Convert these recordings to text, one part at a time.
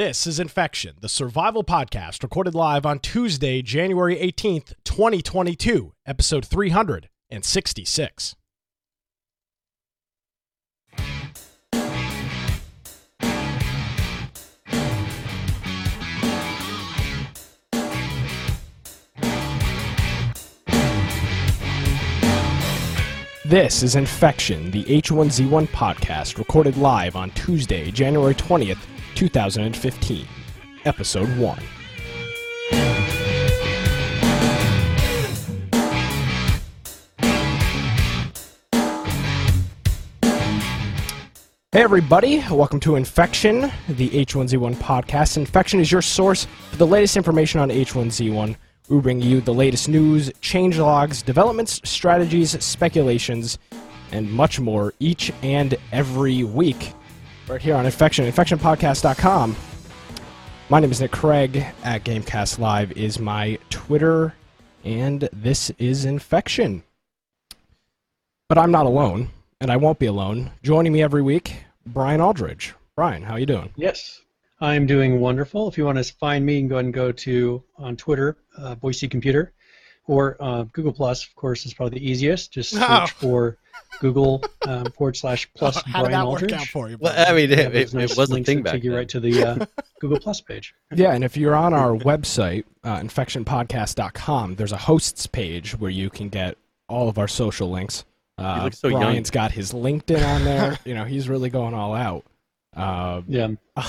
This is Infection, the survival podcast recorded live on Tuesday, January 18th, 2022, episode 366. This is Infection, the H1Z1 podcast recorded live on Tuesday, January 20th, 2015, Episode 1. Hey everybody, welcome to Infection, the H1Z1 podcast. Infection is your source for the latest information on H1Z1. We bring you the latest news, changelogs, developments, strategies, speculations, and much more each and every week. Right here on Infection, InfectionPodcast.com. My name is Nick Craig. At Gamecast Live is my Twitter, and this is Infection. But I'm not alone, and I won't be alone. Joining me every week, Brian Aldridge. Brian, how you doing? Yes, I'm doing wonderful. If you want to find me, you can go ahead and go to, on Twitter, Boise Computer, or Google Plus, of course, is probably the easiest. Just search for Google /plus Brian Aldridge. How did that work out for you? Well, I mean, it was a thing back then. Take you right to the Google Plus page. Yeah, and if you're on our website, InfectionPodcast.com, there's a hosts page where you can get all of our social links. So Brian's got his LinkedIn on there. You know, he's really going all out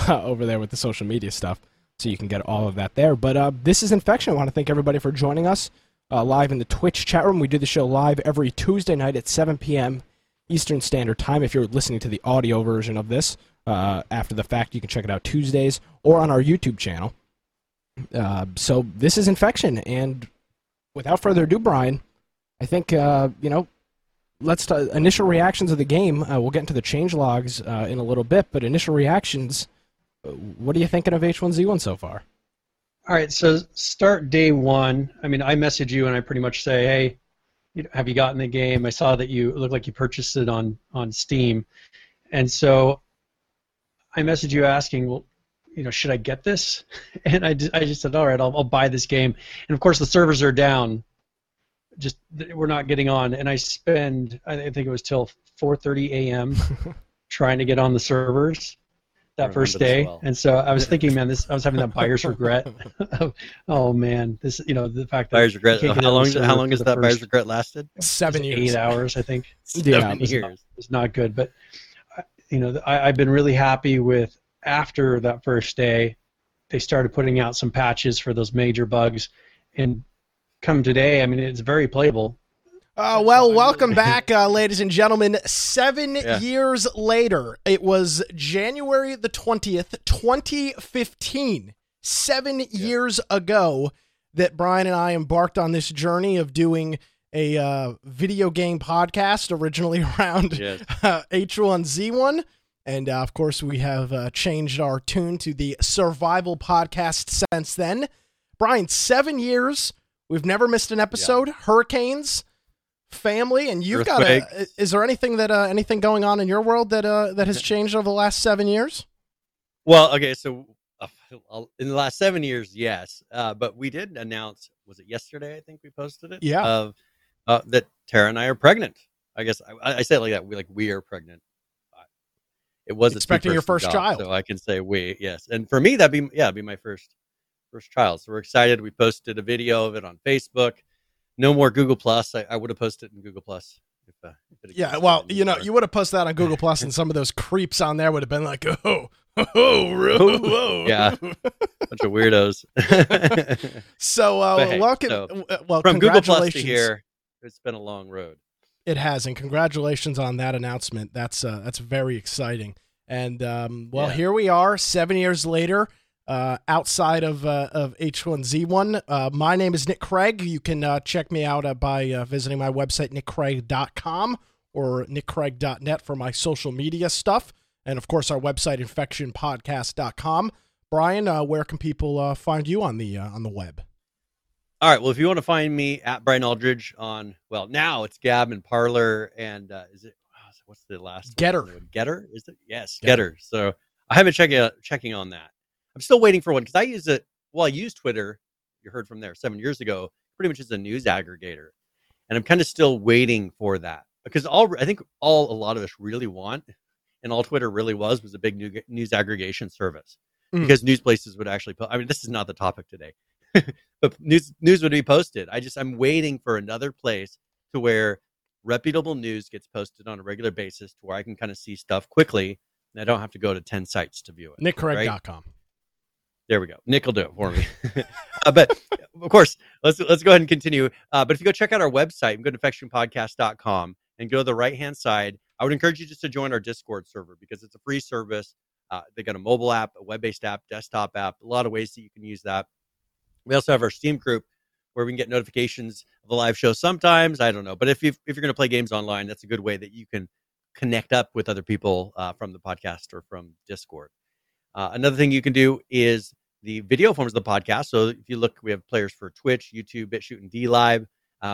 over there with the social media stuff. So you can get all of that there. But this is Infection. I want to thank everybody for joining us. Live in the Twitch chat room. We do the show live every Tuesday night at 7 p.m. Eastern Standard Time. If you're listening to the audio version of this after the fact, you can check it out Tuesdays or on our YouTube channel. So this is Infection, and without further ado, Brian, I think let's initial reactions of the game. We'll get into the changelogs in a little bit, but initial reactions. What are you thinking of H1Z1 so far? All right, so start day one. I mean, I message you and I pretty much say, hey, have you gotten the game? I saw that you looked like you purchased it on Steam. And so I message you asking, well, should I get this? And I just said, all right, I'll buy this game. And, of course, the servers are down. Just we're not getting on. And I spend, I think it was till 4:30 a.m. trying to get on the servers. That first day, well. And so I was thinking, man, I was having that buyer's regret. Oh man, the fact that buyer's regret. How long has that buyer's regret lasted? 7 years. 8 hours, I think. 7 years. It's not good, but I've been really happy with after that first day. They started putting out some patches for those major bugs, and come today, I mean, it's very playable. Well, welcome back, ladies and gentlemen. 7 years later, it was January the 20th, 2015, 7 years ago that Brian and I embarked on this journey of doing a video game podcast originally around H1Z1. And, of course, we have changed our tune to the survival podcast since then. Brian, 7 years. We've never missed an episode. Yeah. Hurricanes. Family, and you've got a, is there anything that anything going on in your world that that has changed over the last 7 years? Well, okay, so in the last 7 years, yes, but we did announce, was it yesterday? I think we posted it. Yeah, that Tara and I are pregnant. I guess I say it like that. We are pregnant. It was expecting your first child, so I can say we. Yes, and for me that'd be it'd be my first child. So we're excited. We posted a video of it on Facebook. No more Google Plus. I would have posted it in Google Plus. You would have posted that on Google Plus, and some of those creeps on there would have been like, oh. Yeah, bunch of weirdos. So, welcome. Well, from Google Plus to here, it's been a long road. It has, and congratulations on that announcement. That's very exciting. And here we are, 7 years later. Outside of H1Z1, my name is Nick Craig. You can check me out by visiting my website, nickcraig.com or nickcraig.net for my social media stuff. And, of course, our website, InfectionPodcast.com. Brian, where can people find you on the web? All right. Well, if you want to find me at Brian Aldridge on, well, now it's Gab and Parler and what's the last one? GETTR. GETTR, is it? Yes, GETTR. So I haven't checking on that. I'm still waiting for one because I use it. Well, I used Twitter. You heard from there 7 years ago, pretty much as a news aggregator. And I'm kind of still waiting for that because I think a lot of us really want, and all Twitter really was a big news aggregation service because news places would actually put, I mean, this is not the topic today, but news would be posted. I'm waiting for another place to where reputable news gets posted on a regular basis to where I can kind of see stuff quickly and I don't have to go to 10 sites to view it. nickcraig.com. Right? There we go. Nick will do it for me. But of course, let's go ahead and continue. But if you go check out our website and go to InfectionPodcast.com and go to the right-hand side, I would encourage you just to join our Discord server because it's a free service. They got a mobile app, a web-based app, desktop app, a lot of ways that you can use that. We also have our Steam group where we can get notifications of the live show sometimes. I don't know. But if you're going to play games online, that's a good way that you can connect up with other people from the podcast or from Discord. Another thing you can do is the video forms of the podcast. So if you look, we have players for Twitch, YouTube, BitChute, and DLive.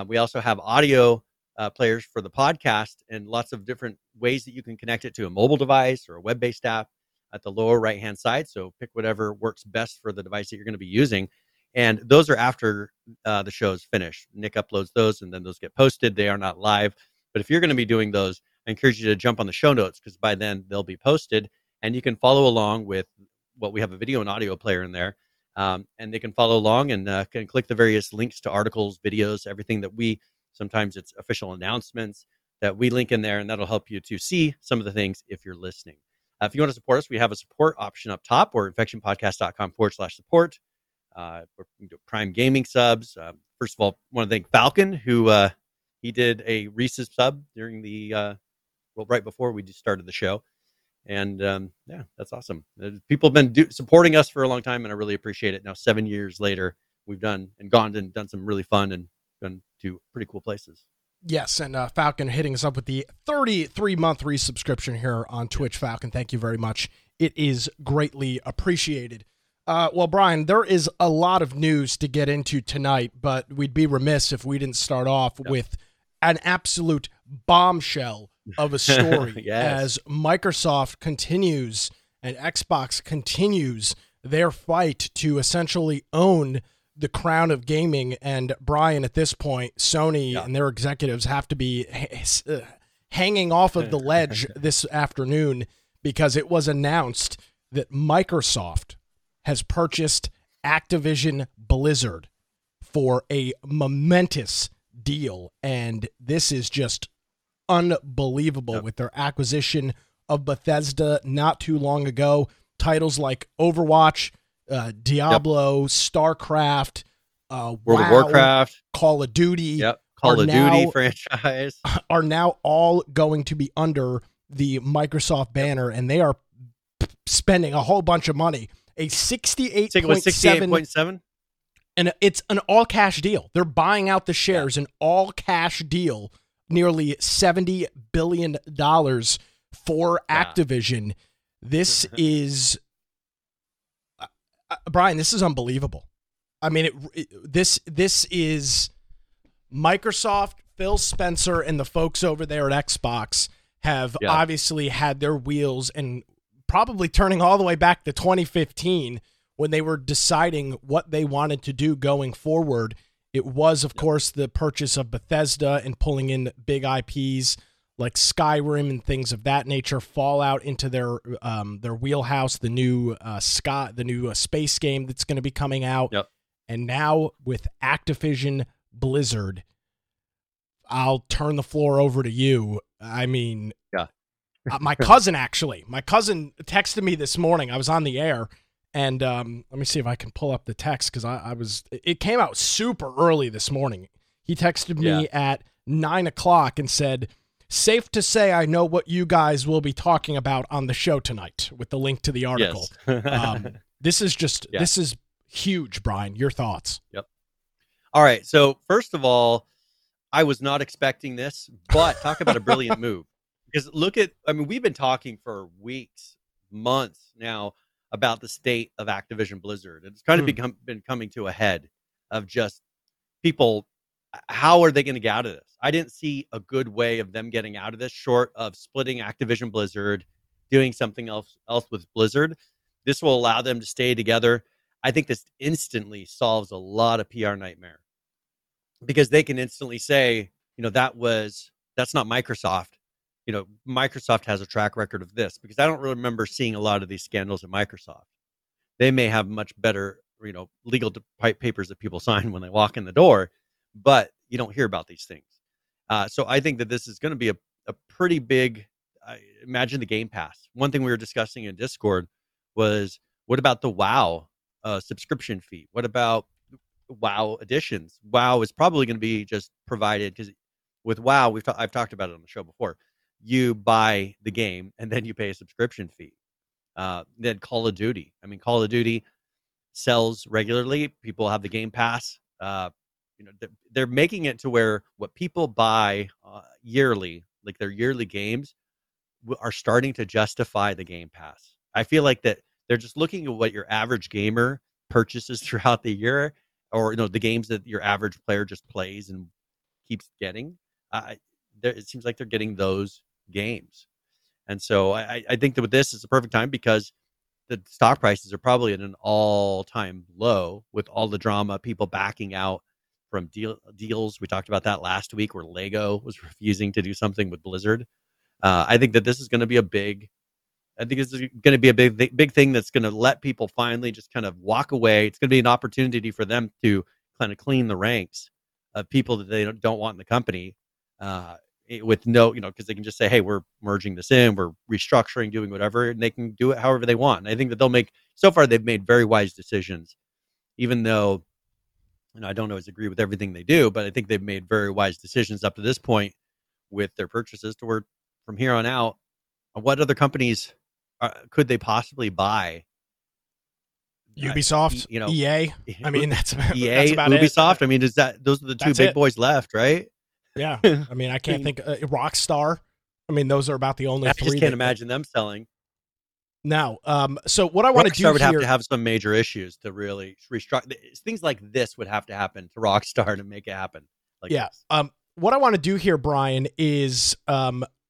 We also have audio players for the podcast and lots of different ways that you can connect it to a mobile device or a web-based app at the lower right-hand side. So pick whatever works best for the device that you're going to be using. And those are after the show's finished. Nick uploads those and then those get posted. They are not live. But if you're going to be doing those, I encourage you to jump on the show notes because by then they'll be posted. And you can follow along with what we have a video and audio player in there. And they can follow along and can click the various links to articles, videos, everything that sometimes it's official announcements that we link in there. And that'll help you to see some of the things if you're listening. If you want to support us, we have a support option up top or infectionpodcast.com/support. We're Prime Gaming subs. First of all, I want to thank Falcon, who he did a Reese's sub during the, right before we just started the show. And yeah, that's awesome. People have been supporting us for a long time, and I really appreciate it. Now, 7 years later, we've gone and done some really fun and gone to pretty cool places. Yes, and Falcon hitting us up with the 33-month resubscription here on Twitch. Falcon, thank you very much. It is greatly appreciated. Well, Brian, there is a lot of news to get into tonight, but we'd be remiss if we didn't start off with an absolute bombshell of a story as Microsoft continues and Xbox continues their fight to essentially own the crown of gaming. And Brian, at this point, Sony and their executives have to be hanging off of the ledge this afternoon because it was announced that Microsoft has purchased Activision Blizzard for a momentous deal. And this is just unbelievable with their acquisition of Bethesda not too long ago. Titles like Overwatch, Diablo, StarCraft, World of Warcraft, Call of Duty, Call of Duty franchise are now all going to be under the Microsoft banner, and they are spending a whole bunch of money. A 68.7, and it's an all cash deal. They're buying out the shares, an all cash deal. Nearly $70 billion for Activision. This is, Brian, this is unbelievable. I mean, this is Microsoft, Phil Spencer, and the folks over there at Xbox have obviously had their wheels and probably turning all the way back to 2015 when they were deciding what they wanted to do going forward. It was, of course, the purchase of Bethesda and pulling in big IPs like Skyrim and things of that nature, Fallout into their wheelhouse, the new space game that's going to be coming out. And now with Activision Blizzard, I'll turn the floor over to you. I mean, my cousin texted me this morning. I was on the air. And let me see if I can pull up the text because it came out super early this morning. He texted me at 9:00 and said, "Safe to say I know what you guys will be talking about on the show tonight," with the link to the article. Yes. This is huge, Brian. Your thoughts? All right. So first of all, I was not expecting this, but talk about a brilliant move. Because we've been talking for weeks, months now, about the state of Activision Blizzard. It's kind of been coming to a head of just people, how are they going to get out of this? I didn't see a good way of them getting out of this short of splitting Activision Blizzard, doing something else with Blizzard. This will allow them to stay together. I think this instantly solves a lot of PR nightmare, because they can instantly say, you know, that's not Microsoft. You know, Microsoft has a track record of this, because I don't really remember seeing a lot of these scandals at Microsoft. They may have much better, you know, legal papers that people sign when they walk in the door, but you don't hear about these things. So I think that this is going to be a pretty big, imagine the Game Pass. One thing we were discussing in Discord was, what about the WoW subscription fee? What about WoW editions? WoW is probably going to be just provided, because with WoW, I've talked about it on the show before. You buy the game and then you pay a subscription fee. Then Call of Duty. I mean, Call of Duty sells regularly. People have the Game Pass. You know, they're making it to where what people buy yearly, like their yearly games, are starting to justify the Game Pass. I feel like that they're just looking at what your average gamer purchases throughout the year, or, you know, the games that your average player just plays and keeps getting. It seems like they're getting those games. And so I think that with this, it's a perfect time, because the stock prices are probably at an all-time low with all the drama, people backing out from deals. We talked about that last week, where Lego was refusing to do something with Blizzard. I think that this is going to be a big thing that's going to let people finally just kind of walk away. It's going to be an opportunity for them to kind of clean the ranks of people that they don't want in the company. With no, you know, because they can just say, hey, we're merging this in, we're restructuring, doing whatever, and they can do it however they want. And I think that they've made very wise decisions, even though, you know, I don't always agree with everything they do, but I think they've made very wise decisions up to this point with their purchases, to where from here on out, what other companies could they possibly buy? Ubisoft, you know, EA. I mean, that's about Ubisoft, it. Ubisoft. I mean, those are the two big boys left, right? Yeah, I mean, I can't think. Rockstar. I mean, those are about the only three. I just can't imagine them selling. Now, so what I want to do here... Rockstar would have to have some major issues to really restructure. Things like this would have to happen to Rockstar to make it happen. What I want to do here, Brian, is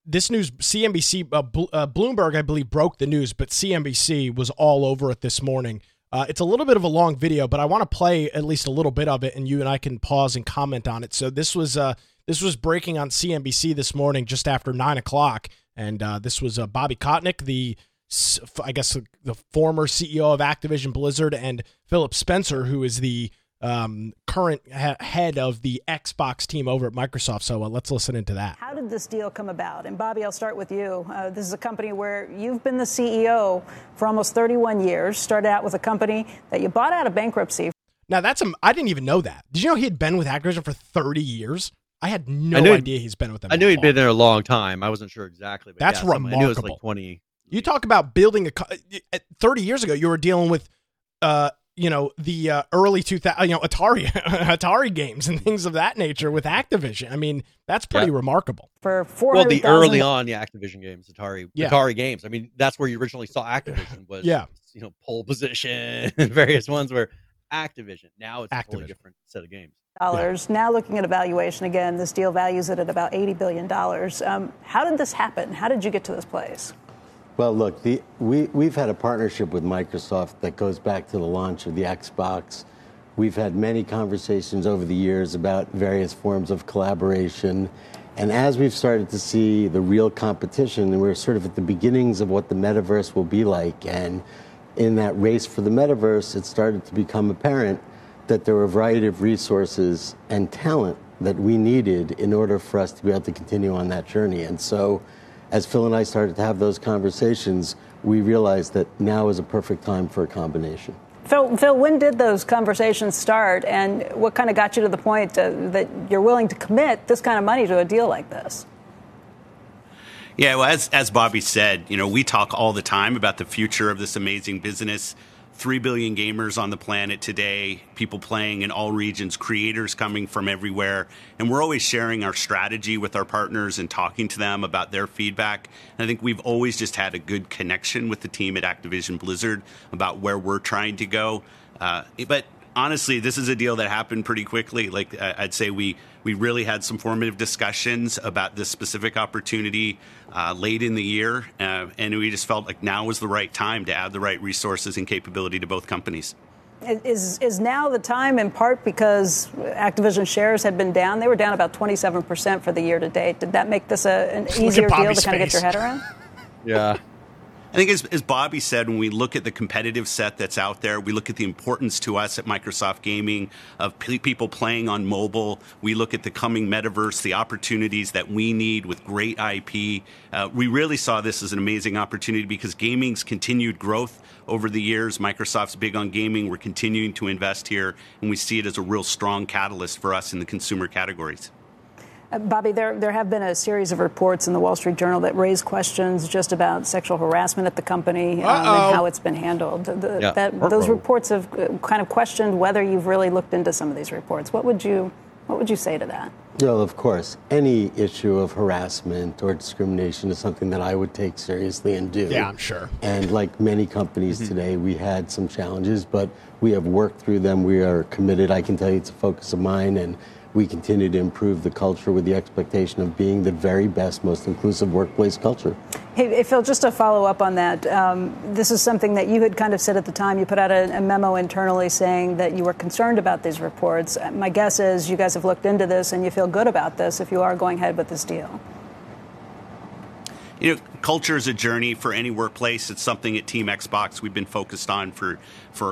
this news, CNBC, Bloomberg, I believe, broke the news, but CNBC was all over it this morning. It's a little bit of a long video, but I want to play at least a little bit of it, and you and I can pause and comment on it. So this was... This was breaking on CNBC this morning just after 9 o'clock, and this was Bobby Kotick, the former CEO of Activision Blizzard, and Phil Spencer, who is the current head of the Xbox team over at Microsoft. So let's listen into that. How did this deal come about? And Bobby, I'll start with you. This is a company where you've been the CEO for almost 31 years, started out with a company that you bought out of bankruptcy. Now, I didn't even know that. Did you know he had been with Activision for 30 years? I had no idea he's been with them. I knew he'd been there a long time. I wasn't sure exactly. But that's remarkable. I knew it was like 20. You talk about building 30 years ago, you were dealing with, the early 2000, Atari games and things of that nature with Activision. I mean, that's pretty remarkable. For 400,000. Well, the early on, Activision games, Atari games. I mean, that's where you originally saw Activision was, Pole Position and various ones where Activision. Now it's a totally different set of games. Now looking at a valuation again, this deal values it at about $80 billion. How did this happen? How did you get to this place? Well, look, we've had a partnership with Microsoft that goes back to the launch of the Xbox. We've had many conversations over the years about various forms of collaboration. And as we've started to see the real competition, and we're sort of at the beginnings of what the metaverse will be like. And in that race for the metaverse, it started to become apparent that there were a variety of resources and talent that we needed in order for us to be able to continue on that journey. And so as Phil and I started to have those conversations, we realized that now is a perfect time for a combination. Phil, when did those conversations start, and what kind of got you to the point that you're willing to commit this kind of money to a deal like this? Yeah, well, as Bobby said, you know, we talk all the time about the future of this amazing business. 3 billion gamers on the planet today, people playing in all regions, creators coming from everywhere. And we're always sharing our strategy with our partners and talking to them about their feedback. And I think we've always just had a good connection with the team at Activision Blizzard about where we're trying to go. But honestly, this is a deal that happened pretty quickly. Like, I'd say we really had some formative discussions about this specific opportunity late in the year, and we just felt like now was the right time to add the right resources and capability to both companies. Is now the time, in part because Activision shares had been down? They were down about 27% for the year to date. Did that make this an easier deal to kind of get your head around? Yeah. I think as Bobby said, when we look at the competitive set that's out there, we look at the importance to us at Microsoft Gaming of people playing on mobile. We look at the coming metaverse, the opportunities that we need with great IP. We really saw this as an amazing opportunity because gaming's continued growth over the years. Microsoft's big on gaming. We're continuing to invest here, and we see it as a real strong catalyst for us in the consumer categories. Bobby, there have been a series of reports in the Wall Street Journal that raise questions just about sexual harassment at the company and how it's been handled. Those reports have kind of questioned whether you've really looked into some of these reports. What would you say to that? No, of course. Any issue of harassment or discrimination is something that I would take seriously and do. Yeah, I'm sure. And like many companies today, we had some challenges, but we have worked through them. We are committed. I can tell you it's a focus of mine, and we continue to improve the culture with the expectation of being the very best, most inclusive workplace culture. Hey, Phil, just to follow up on that, this is something that you had kind of said at the time. You put out a memo internally saying that you were concerned about these reports. My guess is you guys have looked into this and you feel good about this if you are going ahead with this deal. You know, culture is a journey for any workplace. It's something at Team Xbox we've been focused on for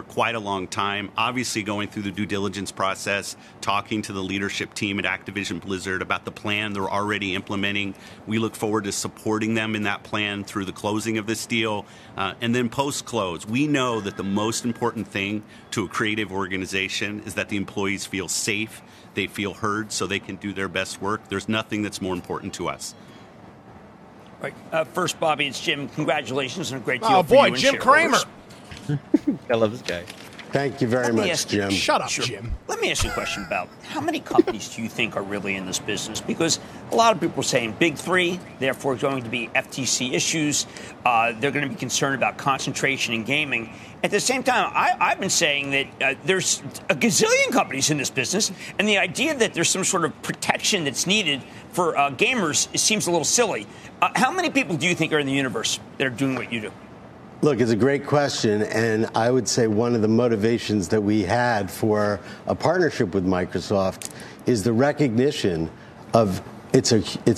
quite a long time. Obviously, going through the due diligence process, talking to the leadership team at Activision Blizzard about the plan they're already implementing. We look forward to supporting them in that plan through the closing of this deal. And then post-close, we know that the most important thing to a creative organization is that the employees feel safe, they feel heard, so they can do their best work. There's nothing that's more important to us. Right. First, Bobby, it's Jim. Congratulations on a great deal. Oh, boy, Jim Cramer. I love this guy. Thank you very much, Jim. Shut up, Jim. Let me ask you a question about how many companies do you think are really in this business? Because a lot of people are saying big three, therefore going to be FTC issues. They're going to be concerned about concentration in gaming. At the same time, I've been saying that there's a gazillion companies in this business, and the idea that there's some sort of protection that's needed for gamers, it seems a little silly. How many people do you think are in the universe that are doing what you do? Look, it's a great question, and I would say one of the motivations that we had for a partnership with Microsoft is the recognition of it's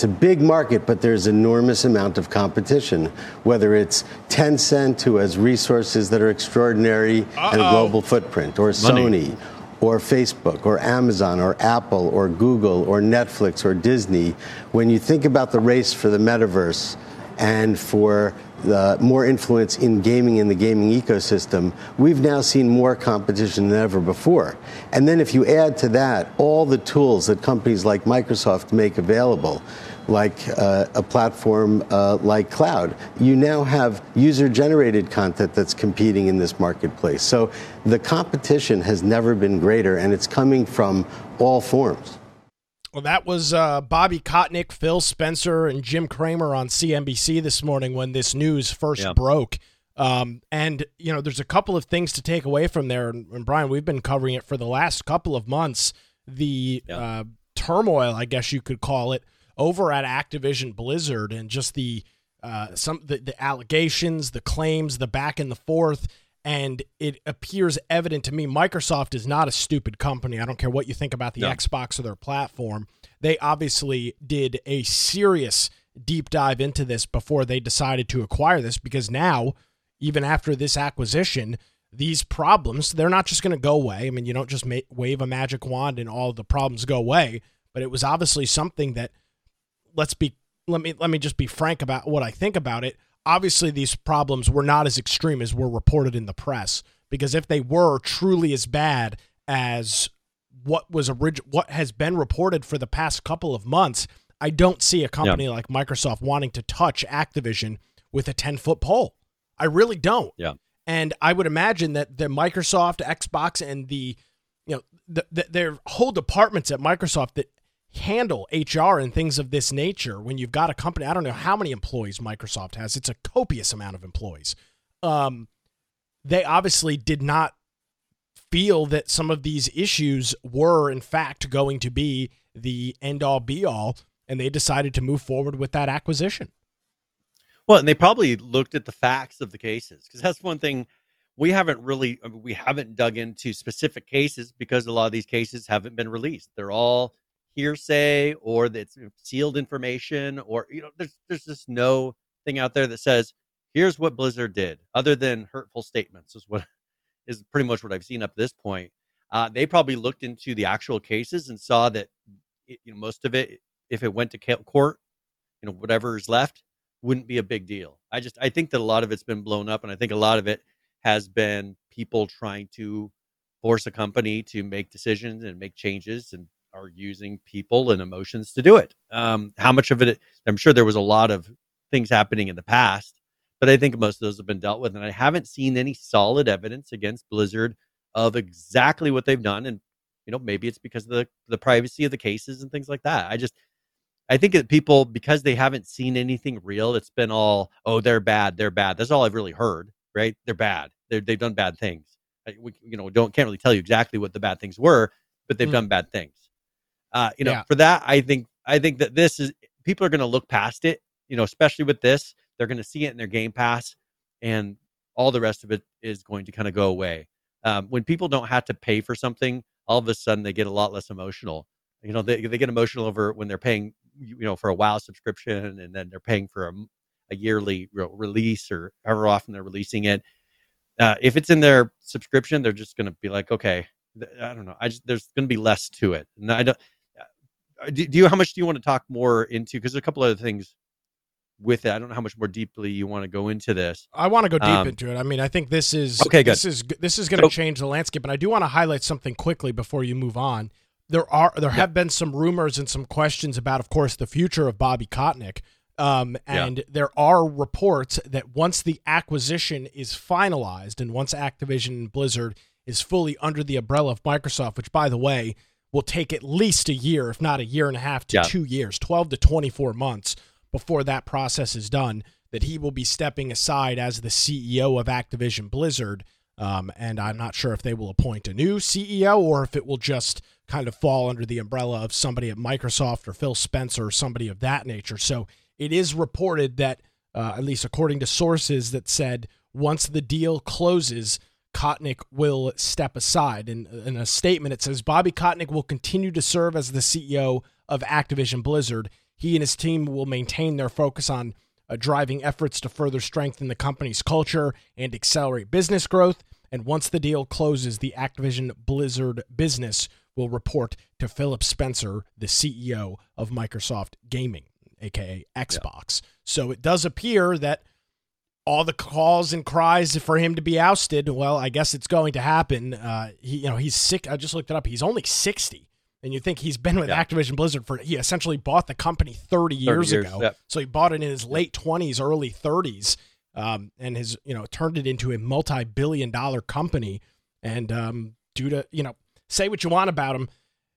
a big market, but there's enormous amount of competition, whether it's Tencent, who has resources that are extraordinary and a global footprint, or Sony, or Facebook, or Amazon, or Apple, or Google, or Netflix, or Disney. When you think about the race for the metaverse and for the more influence in gaming and the gaming ecosystem, we've now seen more competition than ever before. And then if you add to that all the tools that companies like Microsoft make available, like a platform like cloud, you now have user-generated content that's competing in this marketplace. So the competition has never been greater, and it's coming from all forms. Well, that was Bobby Kotick, Phil Spencer, and Jim Cramer on CNBC this morning when this news first broke. And, you know, there's a couple of things to take away from there. And Brian, we've been covering it for the last couple of months. The turmoil, I guess you could call it, over at Activision Blizzard, and just the allegations, the claims, the back and the forth. And it appears evident to me Microsoft is not a stupid company. I don't care what you think about the Xbox or their platform. They obviously did a serious deep dive into this before they decided to acquire this, because now, even after this acquisition, these problems, they're not just going to go away. I mean, you don't just wave a magic wand and all the problems go away. But it was obviously something that, let me just be frank about what I think about it. Obviously, these problems were not as extreme as were reported in the press, because if they were truly as bad as what has been reported for the past couple of months, I don't see a company like Microsoft wanting to touch Activision with a 10-foot pole. I really don't. Yeah. And I would imagine that the Microsoft, Xbox, and their whole departments at Microsoft that handle HR and things of this nature, when you've got a company, I don't know how many employees Microsoft has, it's a copious amount of employees. They obviously did not feel that some of these issues were, in fact, going to be the end-all, be-all, and they decided to move forward with that acquisition. Well, and they probably looked at the facts of the cases, because that's one thing we haven't really, I mean, we haven't dug into specific cases because a lot of these cases haven't been released. They're all hearsay, or that's sealed information, or, you know, there's just no thing out there that says, here's what Blizzard did, other than hurtful statements is pretty much what I've seen up to this point. They probably looked into the actual cases and saw that most of it, if it went to court, whatever is left, wouldn't be a big deal. I think that a lot of it's been blown up, and I think a lot of it has been people trying to force a company to make decisions and make changes, and are using people and emotions to do it. How much of it, I'm sure there was a lot of things happening in the past, but I think most of those have been dealt with, and I haven't seen any solid evidence against Blizzard of exactly what they've done. And maybe it's because of the privacy of the cases and things like that. I think that people, because they haven't seen anything real, it's been all, oh, they're bad. That's all I've really heard, right? They're bad. They've done bad things. Can't really tell you exactly what the bad things were, but they've done bad things. For that, I think that this is, people are going to look past it, especially with this, they're going to see it in their Game Pass, and all the rest of it is going to kind of go away. When people don't have to pay for something, all of a sudden they get a lot less emotional. They get emotional over when they're paying, for a WoW subscription, and then they're paying for a yearly release, or however often they're releasing it. If it's in their subscription, they're just going to be like, okay, I don't know. There's going to be less to it. And I don't. How much do you want to talk more into? Because there's a couple other things with it. I don't know how much more deeply you want to go into this. I want to go deep into it. I mean, I think this is okay, this is going to change the landscape, and I do want to highlight something quickly before you move on. There have been some rumors and some questions about, of course, the future of Bobby Kotick, and there are reports that once the acquisition is finalized and once Activision Blizzard is fully under the umbrella of Microsoft, which, by the way, will take at least a year, if not a year and a half to 2 years, 12 to 24 months before that process is done, that he will be stepping aside as the CEO of Activision Blizzard. And I'm not sure if they will appoint a new CEO or if it will just kind of fall under the umbrella of somebody at Microsoft or Phil Spencer or somebody of that nature. So it is reported that, at least according to sources that said, once the deal closes, Kotick will step aside. In a statement, it says, Bobby Kotick will continue to serve as the CEO of Activision Blizzard. He and his team will maintain their focus on driving efforts to further strengthen the company's culture and accelerate business growth. And once the deal closes, the Activision Blizzard business will report to Phil Spencer, the CEO of Microsoft Gaming, aka Xbox. Yeah. So it does appear that all the calls and cries for him to be ousted, well, I guess it's going to happen. He's sick. I just looked it up. He's only 60. And you think he's been with Activision Blizzard he essentially bought the company 30 years ago. Yep. So he bought it in his late 20s, early 30s, and has, turned it into a multi-billion-dollar company. And due to, say what you want about him,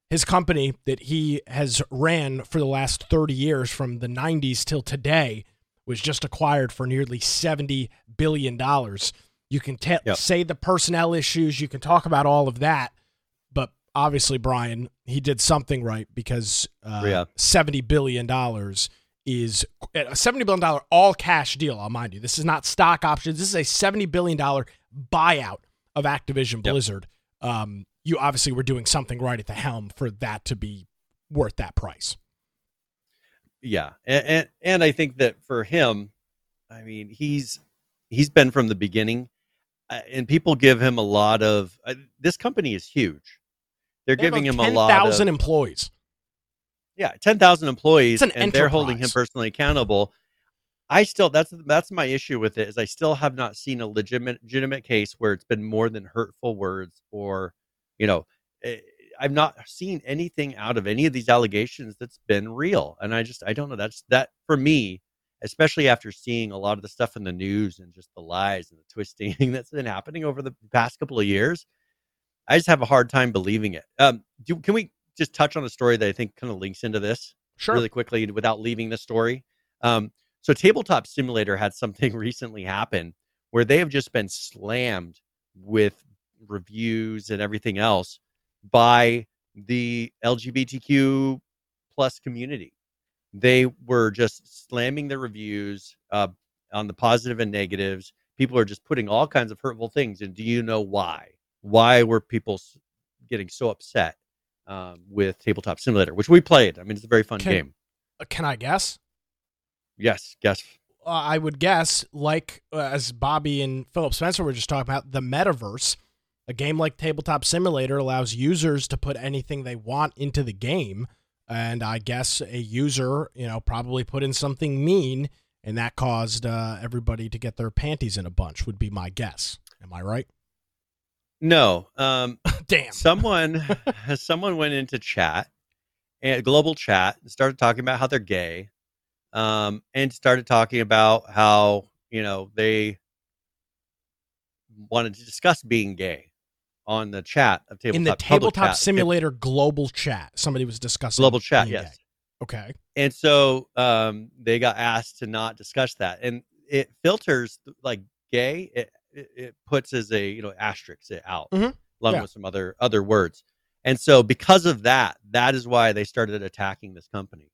his company that he has ran for the last 30 years from the 90s till today was just acquired for nearly $70 billion. You can say the personnel issues, you can talk about all of that, but obviously, Brian, he did something right, because $70 billion is a $70 billion all-cash deal, I'll mind you. This is not stock options. This is a $70 billion buyout of Activision Blizzard. You obviously were doing something right at the helm for that to be worth that price. Yeah, and I think that for him, I mean, he's been from the beginning, and people give him a lot of. This company is huge. They're giving him 10, a lot 10,000 employees. Yeah, 10,000 employees, and enterprise. They're holding him personally accountable. I still that's my issue with it, is I still have not seen a legitimate case where it's been more than hurtful words, or I've not seen anything out of any of these allegations that's been real. And I don't know. That's that for me, especially after seeing a lot of the stuff in the news and just the lies and the twisting that's been happening over the past couple of years. I just have a hard time believing it. Can we just touch on a story that I think kind of links into this really quickly without leaving the story? So Tabletop Simulator had something recently happen where they have just been slammed with reviews and everything else by the LGBTQ plus community. They were just slamming their reviews on the positive and negatives. People are just putting all kinds of hurtful things. And do you know why? Why were people getting so upset with Tabletop Simulator, which we played? I mean, it's a very fun game. Can I guess? Yes, guess. I would guess, like as Bobby and Philip Spencer were just talking about, the metaverse. A game like Tabletop Simulator allows users to put anything they want into the game. And I guess a user, probably put in something mean, and that caused everybody to get their panties in a bunch, would be my guess. Am I right? No. Damn. Someone went into chat, global chat, and started talking about how they're gay, and started talking about how, they wanted to discuss being gay. On the chat of Tabletop. In the Tabletop Simulator global chat, somebody was discussing. Global chat, yes. Okay. And so they got asked to not discuss that. And it filters like gay, it puts as a, asterisk it out, along with some other words. And so because of that, that is why they started attacking this company.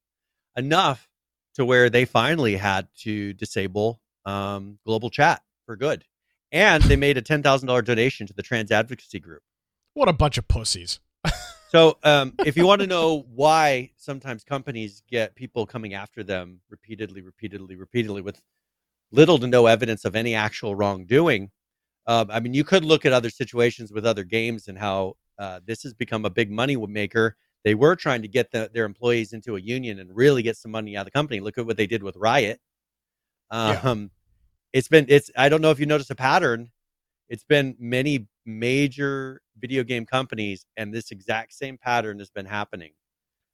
Enough to where they finally had to disable global chat for good. And they made a $10,000 donation to the trans advocacy group. What a bunch of pussies. So if you want to know why sometimes companies get people coming after them repeatedly with little to no evidence of any actual wrongdoing, you could look at other situations with other games and how this has become a big money maker. They were trying to get their employees into a union and really get some money out of the company. Look at what they did with Riot. I don't know if you noticed a pattern. It's been many major video game companies, and this exact same pattern has been happening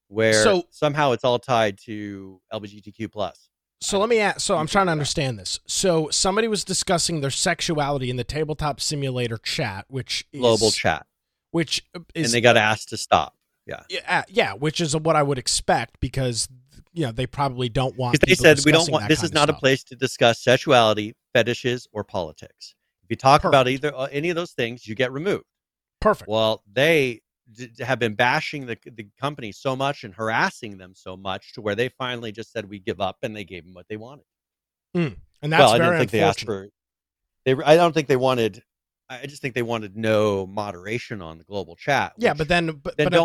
where somehow it's all tied to LGBTQ+. So let me ask. So I'm trying to understand this. So somebody was discussing their sexuality in the Tabletop Simulator chat, which is global chat, and they got asked to stop. Yeah. Which is what I would expect because they probably don't want. They said we don't want. This is not a place to discuss sexuality, fetishes, or politics. If you talk about any of those things, you get removed. Perfect. Well, they have been bashing the company so much and harassing them so much to where they finally just said we give up, and they gave them what they wanted. And that's well, I very didn't think they asked for. I don't think they wanted. I just think they wanted no moderation on the global chat. Yeah, but don't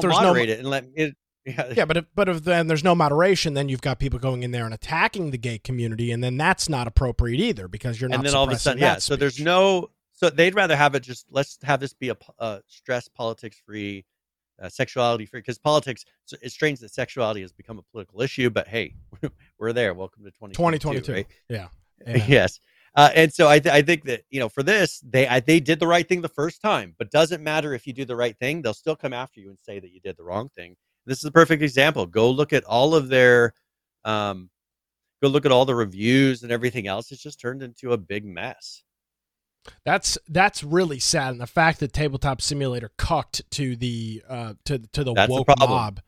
moderate it and let it. Yeah, but if then there's no moderation, then you've got people going in there and attacking the gay community, and then that's not appropriate either because you're not. And then all of a sudden, so there's no. So they'd rather have it just let's have this be a stress politics free, sexuality free because politics. So it's strange that sexuality has become a political issue, but hey, we're there. Welcome to 2022. Right? Yeah. Yes. And so I think that, for this, they did the right thing the first time, but doesn't matter if you do the right thing. They'll still come after you and say that you did the wrong thing. This is a perfect example. Go look at all of their go look at all the reviews and everything else. It's just turned into a big mess. That's really sad. And the fact that Tabletop Simulator cucked to the that's woke mob.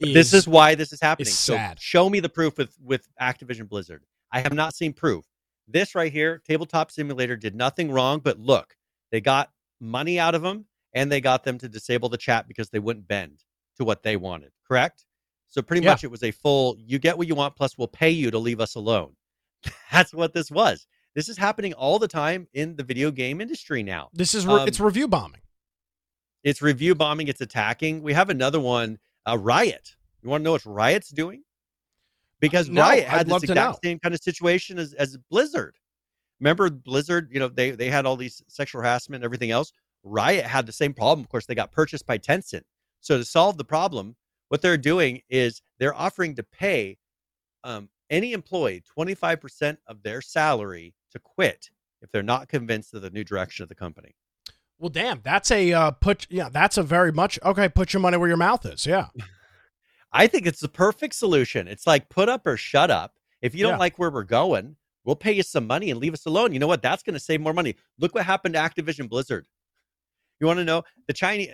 This is why this is happening. Is sad. So show me the proof with Activision Blizzard. I have not seen proof. This right here, Tabletop Simulator did nothing wrong, but look, they got money out of them and they got them to disable the chat because they wouldn't bend to what they wanted, correct? So pretty much it was a full, you get what you want, plus we'll pay you to leave us alone. That's what this was. This is happening all the time in the video game industry now. This is, it's review bombing. It's review bombing, it's attacking. We have another one, Riot. You want to know what Riot's doing? Because Riot had this exact same kind of situation as Blizzard. Remember Blizzard, they had all these sexual harassment and everything else. Riot had the same problem. Of course, they got purchased by Tencent. So to solve the problem, what they're doing is they're offering to pay any employee 25% of their salary to quit if they're not convinced of the new direction of the company. Well, damn, that's a that's a very much, okay, put your money where your mouth is, yeah. I think it's the perfect solution. It's like put up or shut up. If you don't like where we're going, we'll pay you some money and leave us alone. You know what? That's going to save more money. Look what happened to Activision Blizzard. You want to know the Chinese?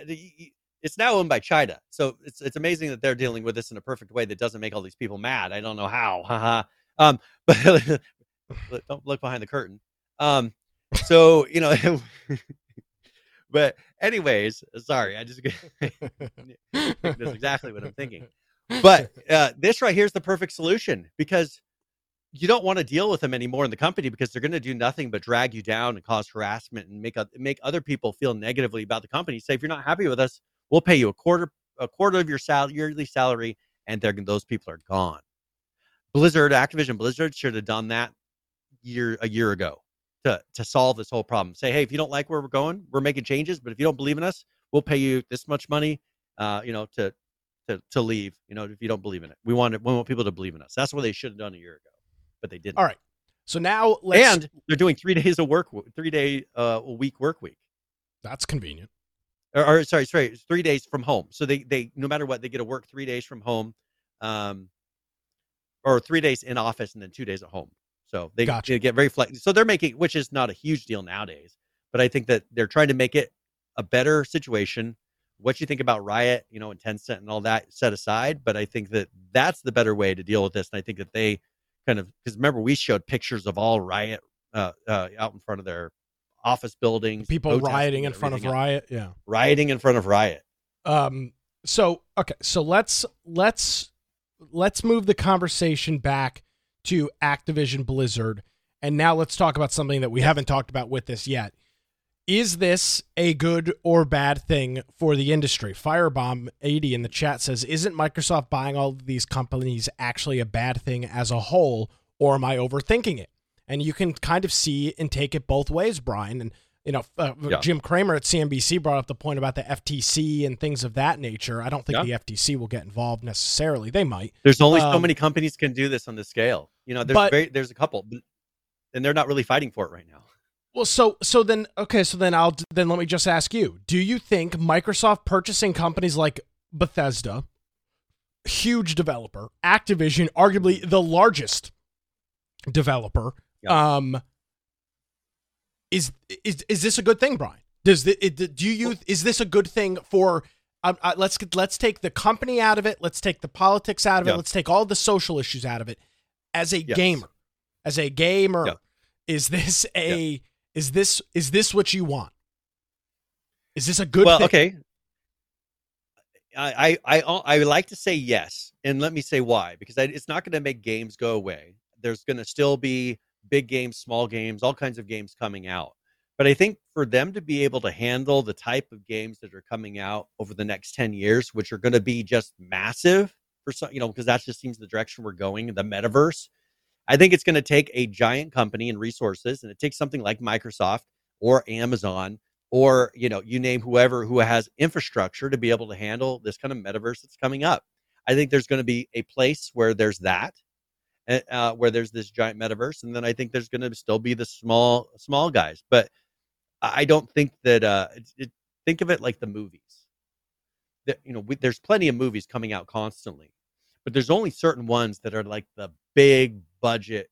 It's now owned by China, so it's amazing that they're dealing with this in a perfect way that doesn't make all these people mad. I don't know how. But don't look behind the curtain. So But anyways, sorry, I just that's exactly what I'm thinking. But this right here is the perfect solution, because you don't want to deal with them anymore in the company, because they're going to do nothing but drag you down and cause harassment and make other people feel negatively about the company. Say, if you're not happy with us, we'll pay you a quarter of your yearly salary, and those people are gone. Activision Blizzard should have done that a year ago to solve this whole problem. Say, hey, if you don't like where we're going, we're making changes, but if you don't believe in us, we'll pay you this much money, to leave, if you don't believe in it. We want people to believe in us. That's what they should have done a year ago, but they didn't. All right. So now and they're doing 3 days a week work week. That's convenient. Or sorry, it's 3 days from home. So they no matter what, they get to work 3 days from home, or 3 days in office and then 2 days at home. So they get very flexible. So they're making, which is not a huge deal nowadays, but I think that they're trying to make it a better situation. What you think about Riot, and Tencent and all that set aside, but I think that that's the better way to deal with this. And I think that they kind of, because remember we showed pictures of all Riot out in front of their office buildings, people rioting in front of Riot. Yeah. Rioting in front of Riot. So let's move the conversation back to Activision Blizzard. And now let's talk about something that we haven't talked about with this yet. Is this a good or bad thing for the industry? Firebomb80 in the chat says, isn't Microsoft buying all of these companies actually a bad thing as a whole, or am I overthinking it? And you can kind of see and take it both ways, Brian. And, yeah. Jim Cramer at CNBC brought up the point about the FTC and things of that nature. I don't think the FTC will get involved necessarily. They might. There's only so many companies can do this on this scale. There's a couple, and they're not really fighting for it right now. Well, so then let me just ask you, do you think Microsoft purchasing companies like Bethesda, huge developer, Activision, arguably the largest developer, is this a good thing, Brian? Is this a good thing for, let's take the company out of it. Let's take the politics out of it. Let's take all the social issues out of it as a gamer, is this is this what you want? Is this a good thing? Well, okay. I like to say yes, and let me say why, because it's not going to make games go away. There's going to still be big games, small games, all kinds of games coming out. But I think for them to be able to handle the type of games that are coming out over the next 10 years, which are going to be just massive for some, because that just seems the direction we're going, the metaverse. I think it's going to take a giant company and resources, and it takes something like Microsoft or Amazon or, you name whoever who has infrastructure to be able to handle this kind of metaverse that's coming up. I think there's going to be a place where there's that, where there's this giant metaverse. And then I think there's going to still be the small guys, but I don't think that, think of it like the movies that, there's plenty of movies coming out constantly, but there's only certain ones that are like the big budget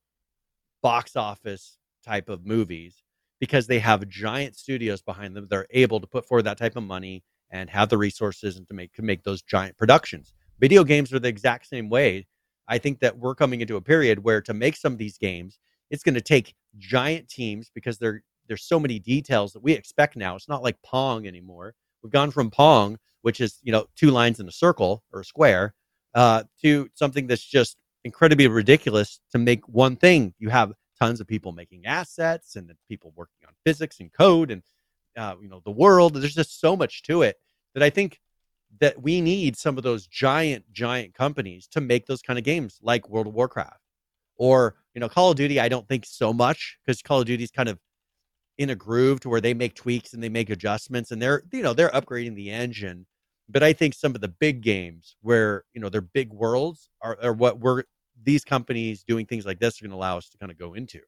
box office type of movies, because they have giant studios behind them. They're able to put forward that type of money and have the resources and to make those giant productions. Video games are the exact same way. I think that we're coming into a period where to make some of these games, it's going to take giant teams, because there's so many details that we expect now. It's not like Pong anymore. We've gone from Pong, which is, two lines in a circle or a square, to something that's just incredibly ridiculous to make one thing. You have tons of people making assets and the people working on physics and code and the world. There's just so much to it that I think that we need some of those giant companies to make those kind of games, like World of Warcraft or Call of Duty. I don't think so much, because Call of Duty is kind of in a groove to where they make tweaks and they make adjustments and they're they're upgrading the engine. But I think some of the big games where, they're big worlds are what these companies doing things like this are going to allow us to kind of go into.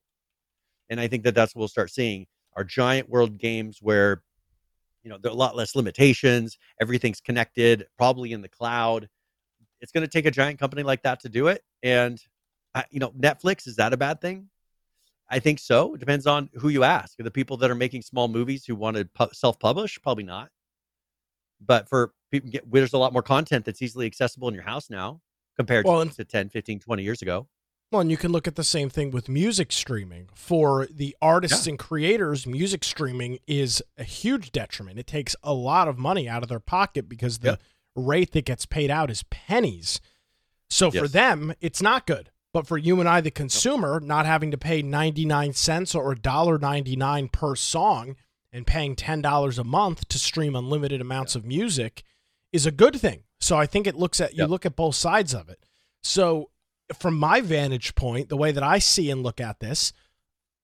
And I think that that's what we'll start seeing, are giant world games where, there are a lot less limitations. Everything's connected, probably in the cloud. It's going to take a giant company like that to do it. And, Netflix, is that a bad thing? I think so. It depends on who you ask. The people that are making small movies who want to self-publish, probably not. But for people, there's a lot more content that's easily accessible in your house now compared to 10, 15, 20 years ago. Well, and you can look at the same thing with music streaming. For the artists and creators, music streaming is a huge detriment. It takes a lot of money out of their pocket because the rate that gets paid out is pennies. So for them, it's not good. But for you and I, the consumer, not having to pay 99 cents or $1.99 per song and paying $10 a month to stream unlimited amounts of music is a good thing. So I think it looks at, you look at both sides of it. So from my vantage point, the way that I see and look at this,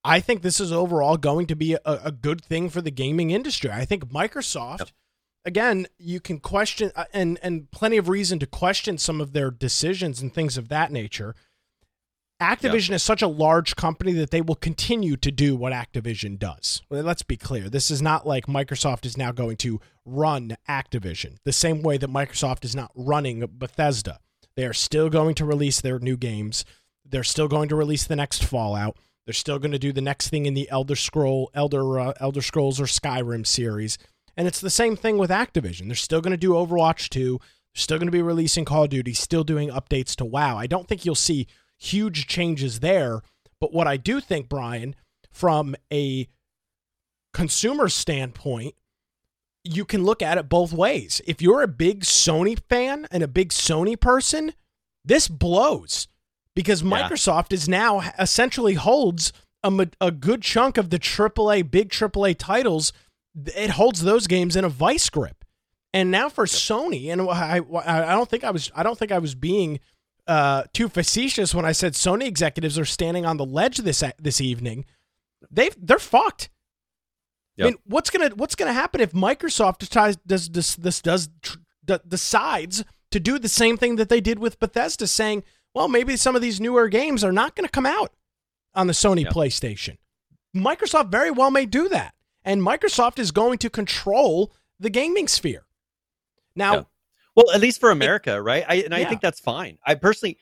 I think this is overall going to be a good thing for the gaming industry. I think Microsoft, again, you can question and plenty of reason to question some of their decisions and things of that nature. Activision is such a large company that they will continue to do what Activision does. Well, let's be clear. This is not like Microsoft is now going to run Activision the same way that Microsoft is not running Bethesda. They are still going to release their new games. They're still going to release the next Fallout. They're still going to do the next thing in the Elder Scrolls or Skyrim series. And it's the same thing with Activision. They're still going to do Overwatch 2. They're still going to be releasing Call of Duty, still doing updates to WoW. I don't think you'll see huge changes there. But what I do think, Brian, from a consumer standpoint, you can look at it both ways. If you're a big Sony fan and a big Sony person, this blows because Microsoft is now essentially holds a good chunk of the big AAA titles. It holds those games in a vice grip. And now for Sony, and I don't think I was being too facetious when I said Sony executives are standing on the ledge this evening. They're fucked. I mean, what's gonna happen if Microsoft decides to do the same thing that they did with Bethesda, saying, well, maybe some of these newer games are not going to come out on the Sony PlayStation? Microsoft very well may do that, and Microsoft is going to control the gaming sphere. Now, well, at least for America, right? I think that's fine. I personally,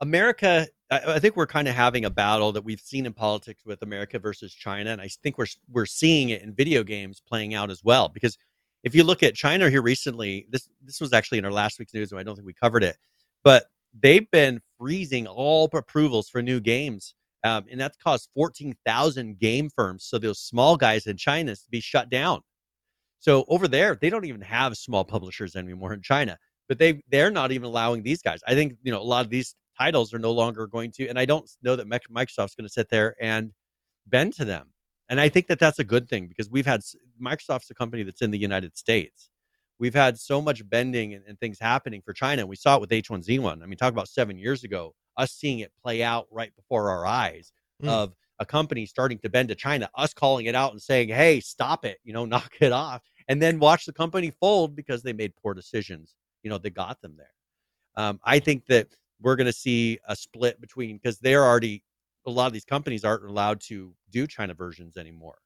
America, I think we're kind of having a battle that we've seen in politics with America versus China, and I think we're seeing it in video games playing out as well. Because if you look at China here recently, this was actually in our last week's news, and I don't think we covered it, but they've been freezing all approvals for new games, and that's caused 14,000 game firms, so those small guys in China, to be shut down. So over there, they don't even have small publishers anymore in China, but they're not even allowing these guys. I think a lot of these titles are no longer going to, and I don't know that Microsoft's going to sit there and bend to them. And I think that that's a good thing, because we've had, Microsoft's a company that's in the United States. We've had so much bending and things happening for China. We saw it with H1Z1. I mean, talk about 7 years ago, us seeing it play out right before our eyes of a company starting to bend to China, us calling it out and saying, hey, stop it, knock it off. And then watch the company fold because they made poor decisions. That got them there. I think that we're going to see a split between, because they're already, a lot of these companies aren't allowed to do China versions anymore.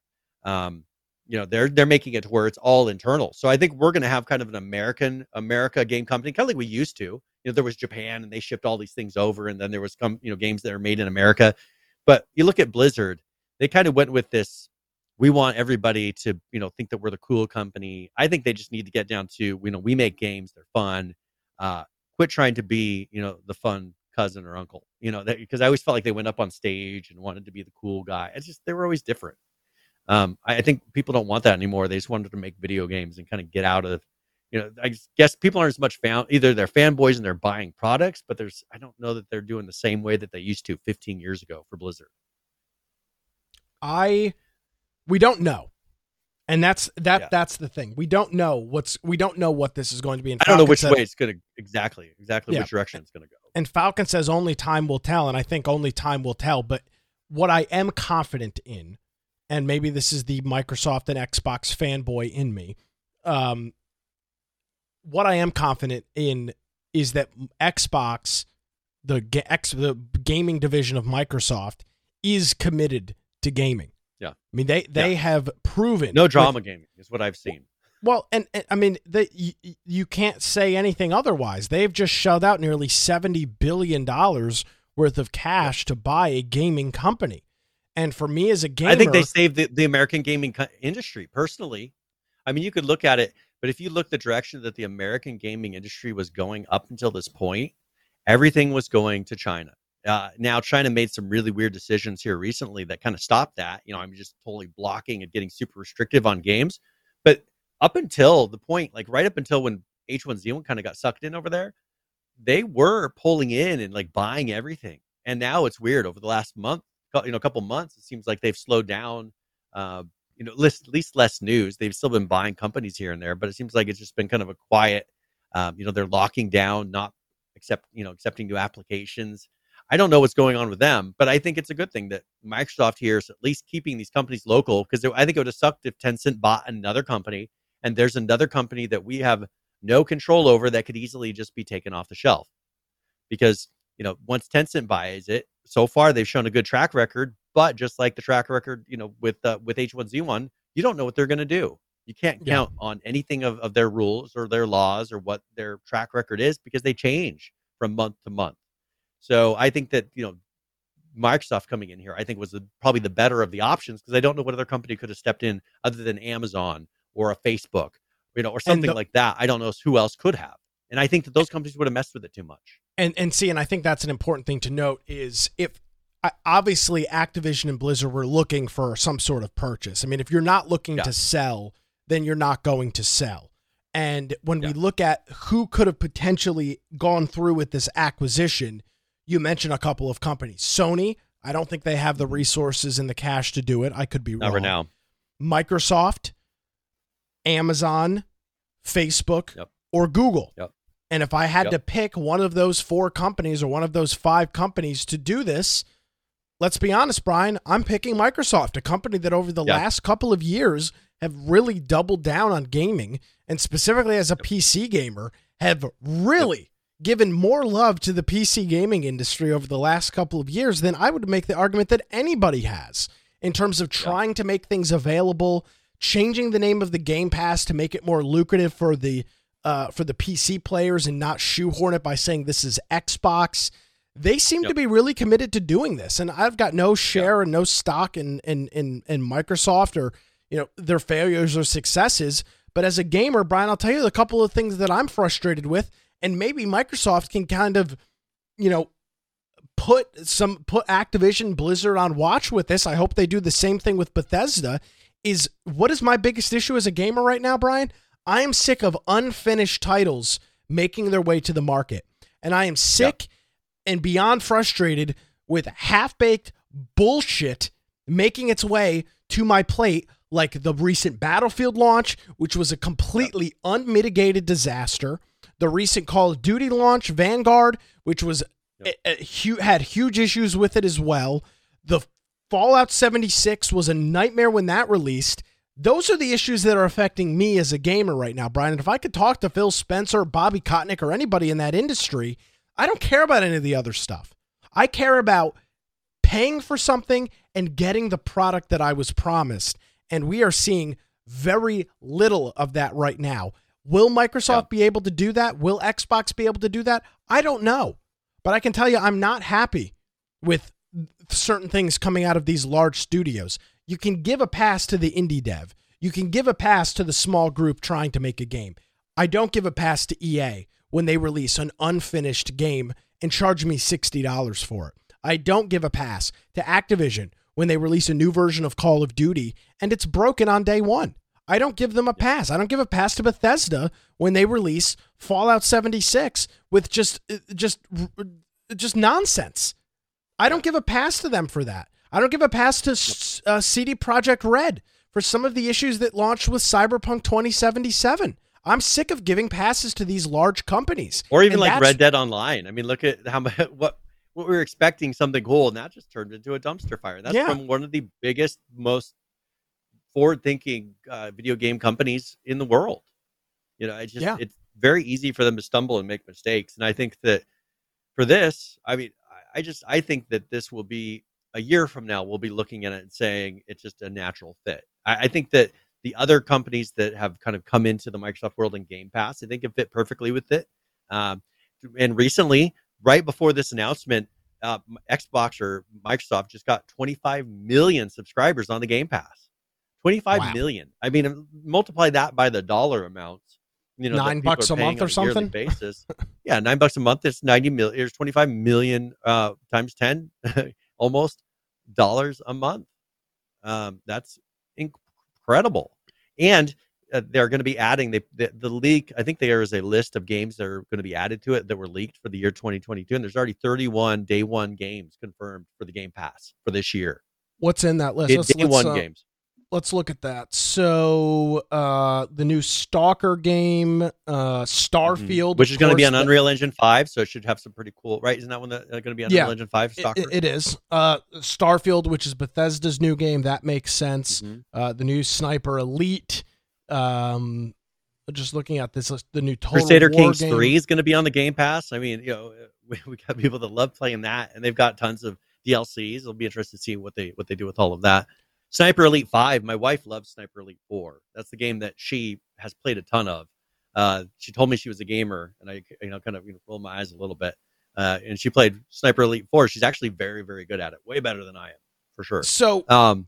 They're making it to where it's all internal. So I think we're going to have kind of an America game company, kind of like we used to. There was Japan and they shipped all these things over, and then there was games that are made in America. But you look at Blizzard, they kind of went with this. We want everybody to, think that we're the cool company. I think they just need to get down to, we make games, they're fun. Quit trying to be, the fun cousin or uncle, because I always felt like they went up on stage and wanted to be the cool guy. It's just, they were always different. I think people don't want that anymore. They just wanted to make video games and kind of get out of, I guess people aren't as much either they're fanboys and they're buying products, but I don't know that they're doing the same way that they used to 15 years ago for Blizzard. We don't know. And that's the thing. We don't know what this is going to be. And I don't know which way it's going to exactly which direction it's going to go. And Falcon says only time will tell. And I think only time will tell. But what I am confident in, and maybe this is the Microsoft and Xbox fanboy in me. What I am confident in is that Xbox, the gaming division of Microsoft, is committed to gaming. Yeah, I mean they have proven no drama gaming is what I've seen. Well, and I mean you can't say anything otherwise. They've just shelled out nearly $70 billion worth of cash to buy a gaming company. And for me as a gamer, I think they saved the American gaming industry personally. I mean, you could look at it, but if you look the direction that the American gaming industry was going up until this point, everything was going to China. now China made some really weird decisions here recently that kind of stopped that. You know, I'm just totally blocking and getting super restrictive on games. But up until the point, like right up until when H1Z1 kind of got sucked in over there, they were pulling in and like buying everything. And now it's weird. Over the last month, you know, a couple months, it seems like they've slowed down, you know, at least less news. They've still been buying companies here and there, but it seems like it's just been kind of a quiet, you know, they're locking down, not accepting new applications. I don't know what's going on with them, but I think it's a good thing that Microsoft here is at least keeping these companies local, because I think it would have sucked if Tencent bought another company and there's another company that we have no control over that could easily just be taken off the shelf. Because, you know, once Tencent buys it, so far they've shown a good track record, but just like the track record, you know, with H1Z1, you don't know what they're going to do. You can't count on anything of their rules or their laws or what their track record is, because they change from month to month. So I think that, you know, Microsoft coming in here, I think was probably the better of the options, because I don't know what other company could have stepped in other than Amazon or a Facebook, you know, or something like that. I don't know who else could have. And I think that those companies would have messed with it too much. And see, and I think that's an important thing to note is, if obviously Activision and Blizzard were looking for some sort of purchase. I mean, if you're not looking to sell, then you're not going to sell. And when we look at who could have potentially gone through with this acquisition, you mentioned a couple of companies. Sony, I don't think they have the resources and the cash to do it. I could be wrong. Not right now. Microsoft, Amazon, Facebook, or Google. And if I had to pick one of those four companies or one of those five companies to do this, let's be honest, Brian, I'm picking Microsoft, a company that over the last couple of years have really doubled down on gaming, and specifically as a PC gamer, have really given more love to the PC gaming industry over the last couple of years than I would make the argument that anybody has, in terms of trying to make things available, changing the name of the Game Pass to make it more lucrative for the PC players and not shoehorn it by saying this is Xbox. They seem to be really committed to doing this, and I've got no share and no stock in Microsoft or, you know, their failures or successes. But as a gamer, Brian, I'll tell you a couple of things that I'm frustrated with, and maybe Microsoft can kind of, you know, put Activision Blizzard on watch with this. I hope they do the same thing with Bethesda. Is what is my biggest issue as a gamer right now, Brian? I am sick of unfinished titles making their way to the market, and I am sick and beyond frustrated with half-baked bullshit making its way to my plate, like the recent Battlefield launch, which was a completely unmitigated disaster. The recent Call of Duty launch, Vanguard, which was had huge issues with it as well. The Fallout 76 was a nightmare when that released. Those are the issues that are affecting me as a gamer right now, Brian. And if I could talk to Phil Spencer, Bobby Kotick, or anybody in that industry, I don't care about any of the other stuff. I care about paying for something and getting the product that I was promised. And we are seeing very little of that right now. Will Microsoft be able to do that? Will Xbox be able to do that? I don't know. But I can tell you I'm not happy with certain things coming out of these large studios. You can give a pass to the indie dev. You can give a pass to the small group trying to make a game. I don't give a pass to EA when they release an unfinished game and charge me $60 for it. I don't give a pass to Activision when they release a new version of Call of Duty and it's broken on day one. I don't give them a pass. I don't give a pass to Bethesda when they release Fallout 76 with just nonsense. I don't give a pass to them for that. I don't give a pass to CD Projekt Red for some of the issues that launched with Cyberpunk 2077. I'm sick of giving passes to these large companies. Or even like Red Dead Online. I mean, look at how much, what we were expecting something cool, and that just turned into a dumpster fire. That's from one of the biggest, most forward-thinking video game companies in the world. You know, it's just it's very easy for them to stumble and make mistakes. And I think that for this, I mean, I think that this will be a year from now, we'll be looking at it and saying it's just a natural fit. I think that the other companies that have kind of come into the Microsoft world in Game Pass, I think it fit perfectly with it. And recently, right before this announcement, Xbox or Microsoft just got 25 million subscribers on the Game Pass. 25 million. I mean, multiply that by the dollar amounts. you know, $9 a month or something basis. Yeah, $9 a month. It's 90 million. It's 25 million times 10 almost dollars a month. That's incredible. And they're going to be adding the leak. I think there is a list of games that are going to be added to it that were leaked for the year 2022. And there's already 31 day one games confirmed for the Game Pass for this year. What's in that list? Day one games. Let's look at that. So the new Stalker game, Starfield. Which is going to be on Unreal Engine 5, so it should have some pretty cool, right? Isn't that one that's going to be on Unreal Engine 5? Stalker? It is. Starfield, which is Bethesda's new game. That makes sense. Mm-hmm. The new Sniper Elite. Just looking at this list, the new Total Crusader War Kings game. 3 is going to be on the Game Pass. I mean, you know, we got people that love playing that, and they've got tons of DLCs. It'll be interesting to see what they do with all of that. Sniper Elite 5. My wife loves Sniper Elite 4. That's the game that she has played a ton of. She told me she was a gamer, and I, you know, kind of, you know, rolled my eyes a little bit. And she played Sniper Elite 4. She's actually very, very good at it. Way better than I am, for sure. So,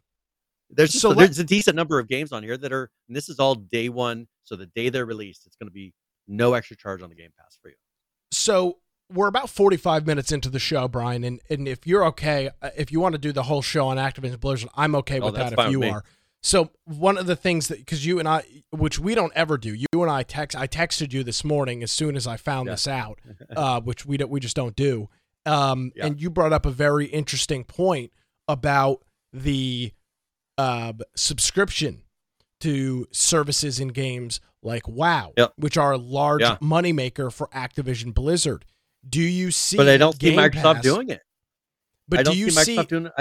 there's a decent number of games on here that are, and this is all day one. So the day they're released, it's going to be no extra charge on the Game Pass for you. So we're about 45 minutes into the show, Brian. And if you're okay, if you want to do the whole show on Activision Blizzard, I'm okay with that if you are. So one of the things that, because you and I, which we don't ever do, you and I texted you this morning as soon as I found this out, which we just don't do. And you brought up a very interesting point about the subscription to services and games like WoW, which are a large moneymaker for Activision Blizzard. Do you see? But I don't see Microsoft doing it. But do you see? Do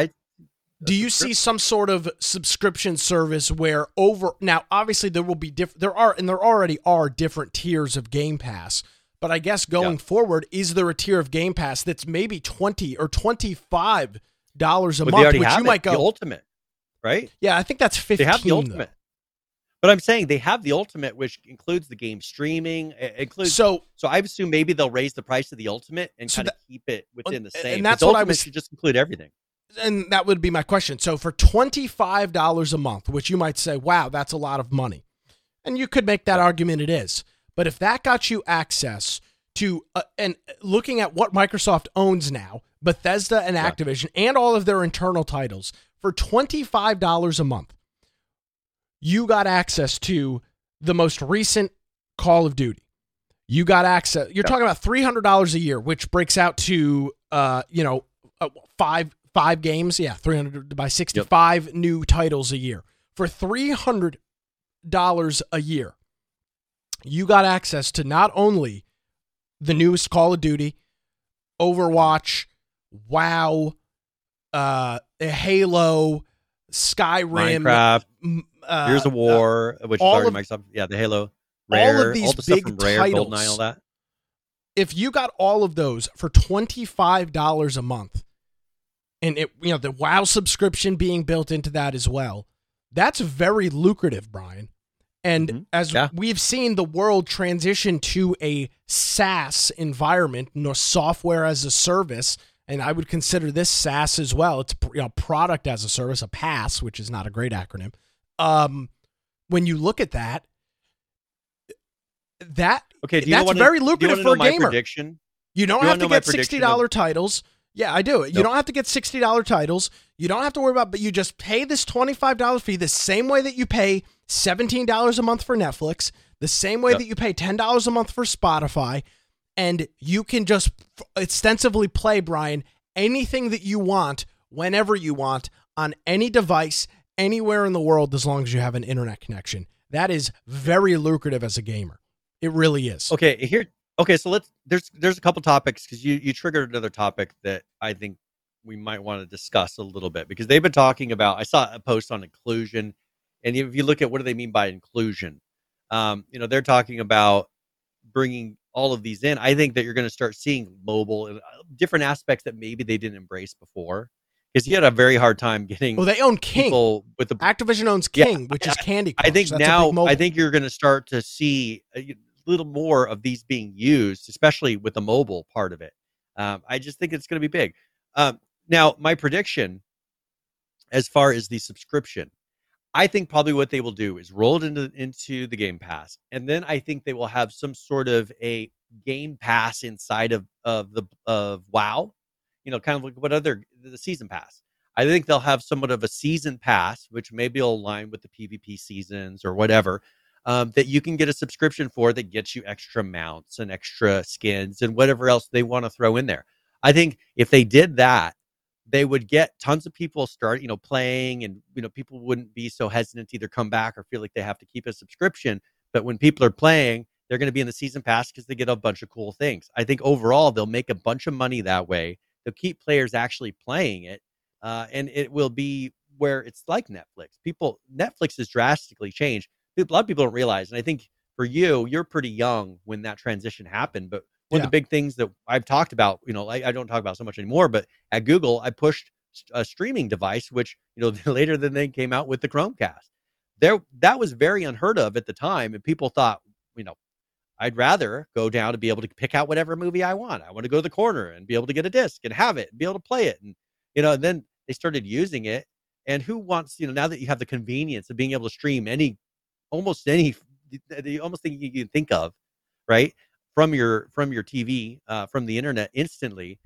you see some sort of subscription service where now? Obviously, there will be there already are different tiers of Game Pass. But I guess going forward, is there a tier of Game Pass that's maybe $20 or $25 a month? Which you might go the ultimate, right? Yeah, I think that's 15. They have the ultimate. But I'm saying they have the ultimate, which includes the game streaming. So I assume maybe they'll raise the price of the ultimate and keep it within the same. And that's what I was should just include everything. And that would be my question. So for $25 a month, which you might say, wow, that's a lot of money. And you could make that argument it is. But if that got you access to, and looking at what Microsoft owns now, Bethesda and Activision and all of their internal titles, for $25 a month, you got access to the most recent Call of Duty. You got access. You're talking about $300 a year, which breaks out to, five games. Yeah, 300 by 65 new titles a year. For $300 a year, you got access to not only the newest Call of Duty, Overwatch, WoW, Halo, Skyrim, Minecraft, Years of War, which is already Microsoft. Yeah, the Halo, Rare, all of these big titles. GoldenEye, all that. If you got all of those for $25 a month, and it, you know, the WoW subscription being built into that as well, that's very lucrative, Brian. And as we've seen the world transition to a SaaS environment, nor software as a service. And I would consider this SaaS as well. It's, you know, product as a service, a PaaS, which is not a great acronym. When you look at that's very lucrative for a gamer. You don't have to get $60 titles. Yeah, I do. You don't have to get $60 titles. You don't have to worry about, but you just pay this $25 fee the same way that you pay $17 a month for Netflix, the same way that you pay $10 a month for Spotify. And you can just extensively play, Brian, anything that you want, whenever you want, on any device, anywhere in the world, as long as you have an internet connection. That is very lucrative as a gamer. It really is. Okay, so there's a couple topics, because you triggered another topic that I think we might want to discuss a little bit, because they've been talking about, I saw a post on inclusion, and if you look at what do they mean by inclusion, you know, they're talking about bringing all of these in. I think that you're going to start seeing mobile and different aspects that maybe they didn't embrace before, because you had a very hard time getting. Well, they own King. Activision owns King, which is Candy Crush. I think that's now. I think you're going to start to see a little more of these being used, especially with the mobile part of it. I just think it's going to be big. Now, my prediction, as far as the subscription, I think probably what they will do is roll it into the Game Pass, and then I think they will have some sort of a Game Pass inside of WoW, you know, kind of like what other the season pass. I think they'll have somewhat of a season pass, which maybe will align with the PvP seasons or whatever, that you can get a subscription for that gets you extra mounts and extra skins and whatever else they want to throw in there. I think if they did that, they would get tons of people start, you know, playing, and, you know, people wouldn't be so hesitant to either come back or feel like they have to keep a subscription. But when people are playing, they're going to be in the season pass because they get a bunch of cool things. I think overall, they'll make a bunch of money that way. They'll keep players actually playing it. And it will be where it's like Netflix. Netflix has drastically changed. A lot of people don't realize. And I think for you're pretty young when that transition happened. But one of the big things that I've talked about, you know, I don't talk about so much anymore, but at Google, I pushed a streaming device, which, you know, later than they came out with the Chromecast. That was very unheard of at the time. And people thought, you know, I'd rather go down to be able to pick out whatever movie I want. I want to go to the corner and be able to get a disc and have it and be able to play it. And, you know, and then they started using it. And who wants, you know, now that you have the convenience of being able to stream almost thing you can think of, right? From your TV, from the internet instantly,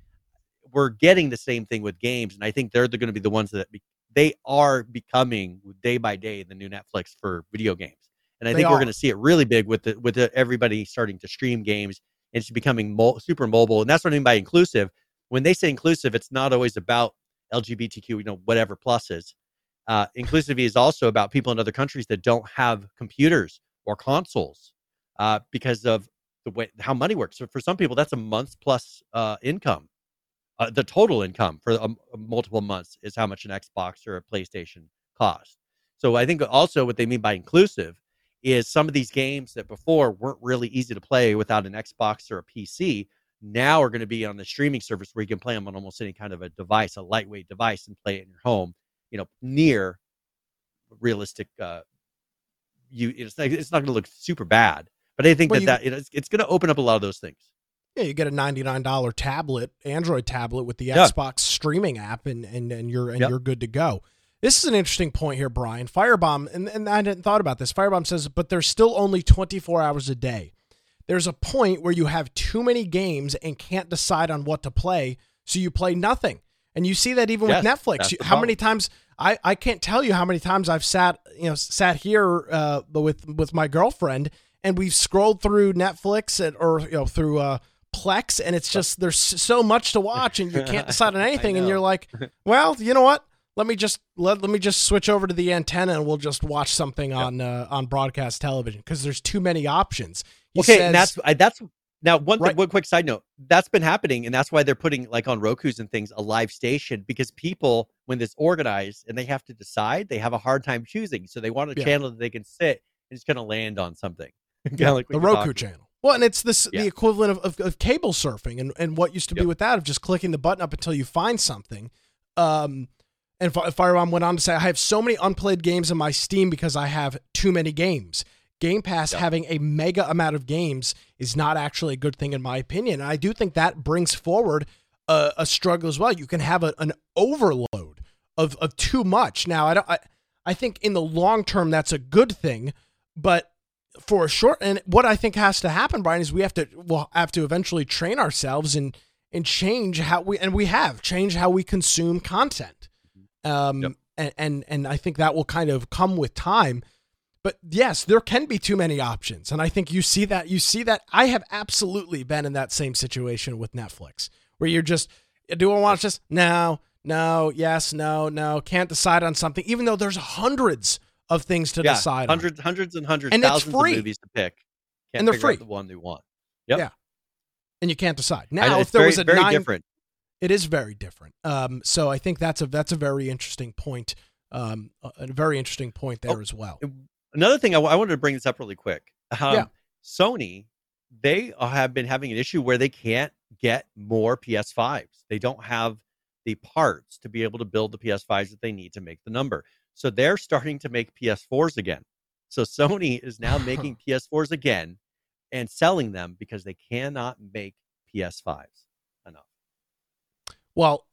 we're getting the same thing with games. And I think they're going to be the ones that they are becoming day by day the new Netflix for video games. And I think we're going to see it really big with everybody starting to stream games, and it's becoming super mobile. And that's what I mean by inclusive. When they say inclusive, it's not always about LGBTQ, you know, whatever pluses. Inclusivity is also about people in other countries that don't have computers or consoles because of the way how money works. So for some people, that's a month plus income. The total income for multiple months is how much an Xbox or a PlayStation costs. So I think also what they mean by inclusive is some of these games that before weren't really easy to play without an Xbox or a PC now are going to be on the streaming service where you can play them on almost any kind of a device, a lightweight device, and play it in your home, you know, near realistic. It's not going to look super bad. But I think it's going to open up a lot of those things. Yeah, you get a $99 Android tablet with the Xbox streaming app, and you're good to go. This is an interesting point here, Brian. Firebomb, and I hadn't thought about this. Firebomb says, but there's still only 24 hours a day. There's a point where you have too many games and can't decide on what to play, so you play nothing. And you see that even with Netflix. How many times I can't tell you how many times I've sat here with my girlfriend. And we've scrolled through Netflix through Plex, and it's just there's so much to watch, and you can't decide on anything. And you're like, well, you know what? Let me just switch over to the antenna, and we'll just watch something on broadcast television because there's too many options. One quick side note that's been happening, and that's why they're putting like on Rokus and things a live station because people when it's organized and they have to decide, they have a hard time choosing, so they want a channel that they can sit. It's going to land on something. Like the Roku channel. Well, and it's the equivalent of cable surfing and what used to be with that of just clicking the button up until you find something. And Firebomb went on to say, I have so many unplayed games in my Steam because I have too many games. Game Pass having a mega amount of games is not actually a good thing in my opinion. And I do think that brings forward a struggle as well. You can have an overload of too much. Now, I think in the long term, that's a good thing. But for a short, and what I think has to happen, Brian, is we'll have to eventually train ourselves and change how we consume content. And I think that will kind of come with time, but yes, there can be too many options. And I think you see that I have absolutely been in that same situation with Netflix where you're just, do I watch this? No, yes, no, can't decide on something, even though there's hundreds of things to decide on. Hundreds and thousands of movies to pick. And they're free. The one they want. Yep. Yeah. And you can't decide. Now, if there was a very different. It is very different. So I think that's a very interesting point. A very interesting point there as well. Another thing, I wanted to bring this up really quick. Sony, they have been having an issue where they can't get more PS5s. They don't have the parts to be able to build the PS5s that they need to make the number. So they're starting to make PS4s again. So Sony is now making PS4s again and selling them because they cannot make PS5s enough. Well,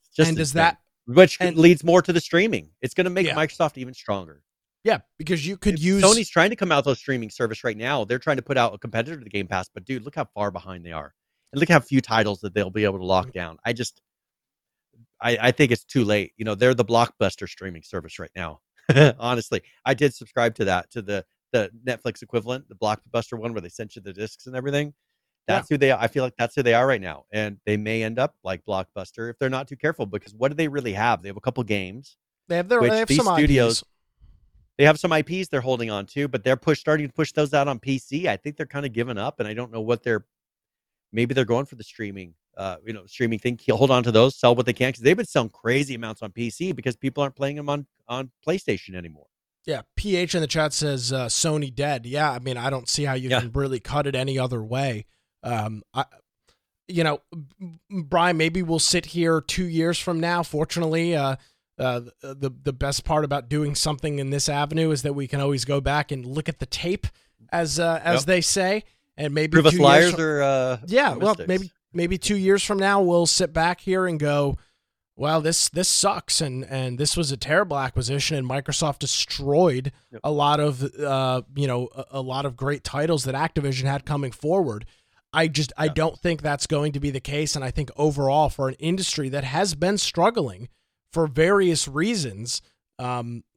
which leads more to the streaming. It's going to make Microsoft even stronger. Yeah, because you could use... Sony's trying to come out with a streaming service right now. They're trying to put out a competitor to the Game Pass, but dude, look how far behind they are. And look how few titles that they'll be able to lock down. I think it's too late. You know, they're the blockbuster streaming service right now. Honestly, I did subscribe to that, to the Netflix equivalent, the blockbuster one where they sent you the discs and everything. That's who they are. I feel like that's who they are right now. And they may end up like Blockbuster if they're not too careful, because what do they really have? They have a couple games. They have their IPs. They have some IPs they're holding on to, but they're starting to push those out on PC. I think they're kind of giving up, and I don't know what they're... Maybe they're going for the streaming thing. Hold on to those, sell what they can, because they've been selling crazy amounts on PC because people aren't playing them on PlayStation anymore. Yeah, PH in the chat says Sony dead. Yeah, I mean, I don't see how you can really cut it any other way. Brian, maybe we'll sit here 2 years from now. Fortunately, the best part about doing something in this avenue is that we can always go back and look at the tape, as they say. And maybe maybe 2 years from now we'll sit back here and go, well, this sucks, and this was a terrible acquisition, and Microsoft destroyed a lot of great titles that Activision had coming forward. I don't think that's going to be the case, and I think overall for an industry that has been struggling for various reasons, I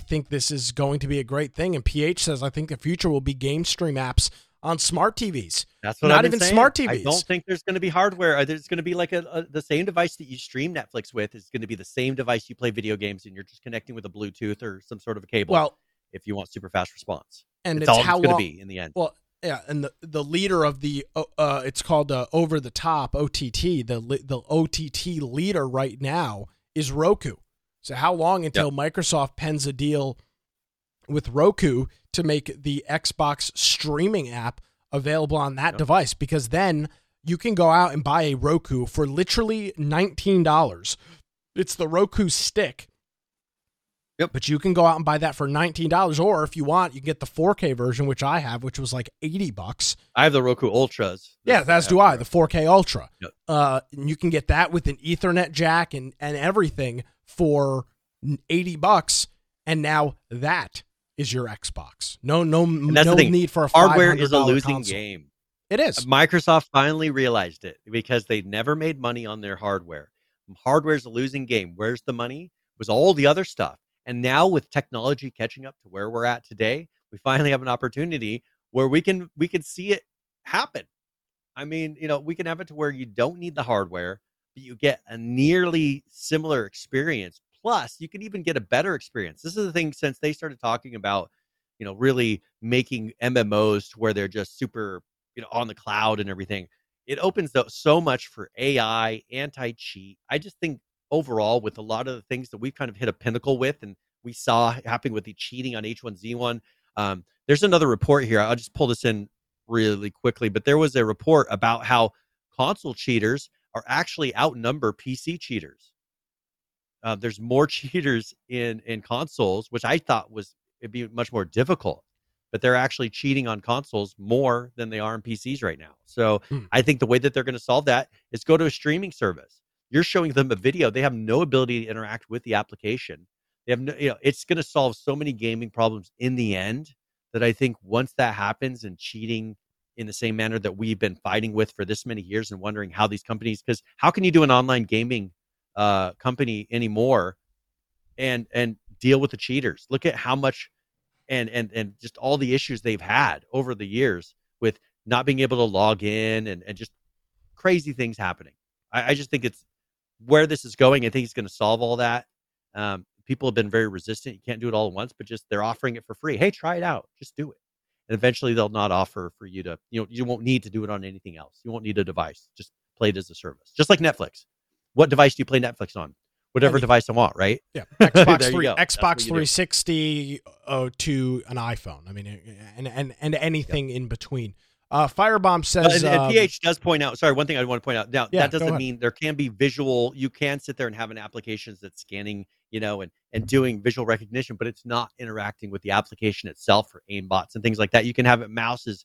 think this is going to be a great thing. And PH says, I think the future will be game stream apps on smart TVs. That's what Not I've been even saying. Smart TVs. I don't think there's going to be hardware. There's going to be like the same device that you stream Netflix with is going to be the same device you play video games, and you're just connecting with a Bluetooth or some sort of a cable. Well, if you want super fast response, and it's all it's going to be in the end. Well, yeah, and the leader of the it's called over the top OTT. The OTT leader right now is Roku. So how long until Microsoft pens a deal with Roku to make the Xbox streaming app available on that device? Because then you can go out and buy a Roku for literally $19. It's the Roku stick. Yep. But you can go out and buy that for $19, or if you want, you can get the 4K version, which I have, which was like $80. I have the Roku Ultras. Yeah, as do I, the 4K Ultra. Yep. And you can get that with an Ethernet jack and everything for $80, and now that is your Xbox. No need for a hardware is a losing console. Game. It is. Microsoft finally realized it because they never made money on their hardware. Hardware is a losing game. Where's the money? It was all the other stuff. And now with technology catching up to where we're at today, we finally have an opportunity where we can see it happen. I mean, we can have it to where you don't need the hardware, but you get a nearly similar experience. Plus, you can even get a better experience. This is the thing since they started talking about, really making MMOs to where they're just super, on the cloud and everything. It opens up so much for AI, anti-cheat. I just think overall with a lot of the things that we've kind of hit a pinnacle with, and we saw happening with the cheating on H1Z1. There's another report here. I'll just pull this in really quickly, but there was a report about how console cheaters are actually outnumber PC cheaters. There's more cheaters in consoles, which I thought it'd be much more difficult, but they're actually cheating on consoles more than they are on PCs right now. So I think the way that they're going to solve that is go to a streaming service. You're showing them a video. They have no ability to interact with the application. They have no, it's going to solve so many gaming problems in the end that I think once that happens, and cheating in the same manner that we've been fighting with for this many years and wondering how these companies, because how can you do an online gaming company anymore and deal with the cheaters? Look at how much and just all the issues they've had over the years with not being able to log in and just crazy things happening. I just think it's where this is going. I think it's going to solve all that. People have been very resistant. You can't do it all at once, but just they're offering it for free. Hey, try it out. Just do it. And eventually they'll not offer for you to, you won't need to do it on anything else. You won't need a device. Just play it as a service. Just like Netflix. What device do you play Netflix on? Whatever device I want, right? Yeah. Xbox, Xbox 360 to an iPhone. I mean, and anything in between. Firebomb says... and PH does point out, sorry, one thing I want to point out. Now, that doesn't mean there can be visual, you can sit there and have an application that's scanning, and doing visual recognition, but it's not interacting with the application itself for aimbots and things like that. You can have it mouses,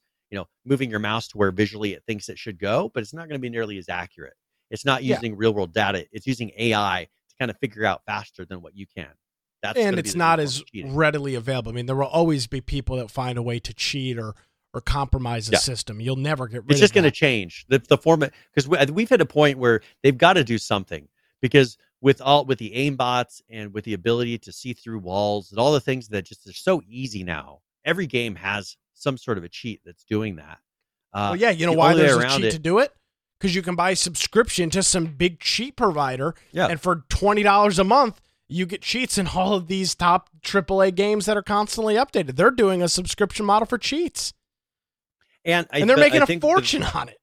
moving your mouse to where visually it thinks it should go, but it's not going to be nearly as accurate. It's not using real world data. It's using AI to kind of figure out faster than what you can. That's and it's not as readily available. I mean, there will always be people that find a way to cheat or compromise the system. You'll never get rid of it. It's just going to change the format, because we've hit a point where they've got to do something, because with the aimbots and with the ability to see through walls and all the things that just are so easy now, every game has some sort of a cheat that's doing that. Well, yeah, you know why there's a cheat to do it? Because you can buy a subscription to some big cheat provider, and for $20 a month, you get cheats in all of these top AAA games that are constantly updated. They're doing a subscription model for cheats. And they're making a fortune on it.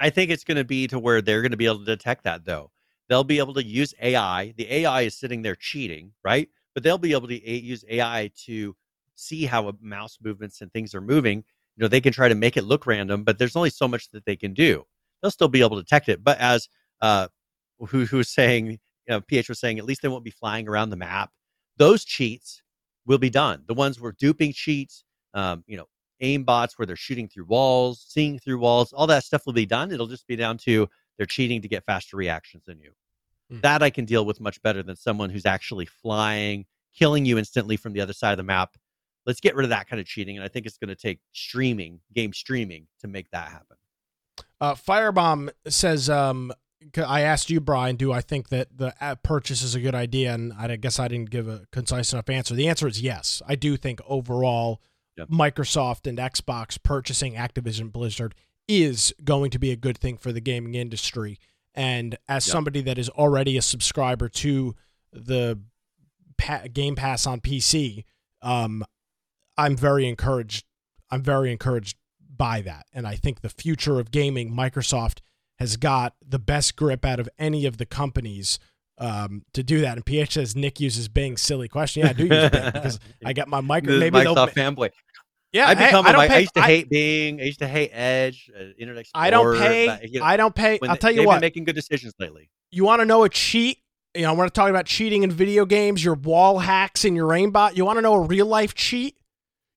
I think it's going to be to where they're going to be able to detect that, though. They'll be able to use AI. The AI is sitting there cheating, right? But they'll be able to use AI to see how a mouse movements and things are moving. You know, they can try to make it look random, but there's only so much that they can do. They'll still be able to detect it. But as who's saying, PH was saying, at least they won't be flying around the map. Those cheats will be done. The ones were duping cheats, aim bots where they're shooting through walls, seeing through walls, all that stuff will be done. It'll just be down to they're cheating to get faster reactions than you. That I can deal with much better than someone who's actually flying, killing you instantly from the other side of the map. Let's get rid of that kind of cheating. And I think it's going to take game streaming to make that happen. Firebomb says, I asked you, Brian, do I think that the app purchase is a good idea? And I guess I didn't give a concise enough answer. The answer is yes. I do think overall Microsoft and Xbox purchasing Activision Blizzard is going to be a good thing for the gaming industry. And as somebody that is already a subscriber to the Game Pass on PC, I'm very encouraged by that. And I think the future of gaming, Microsoft has got the best grip out of any of the companies to do that. And PH says Nick uses Bing. Silly question. Yeah, I do use Bing because I got my Microsoft fanboy. Yeah, I used to hate Bing. I used to hate Edge, Internet Explorer. I don't pay. I'll tell you what. They've been making good decisions lately. You want to know a cheat? You know, I want to talk about cheating in video games, your wall hacks and your aimbot. You want to know a real life cheat?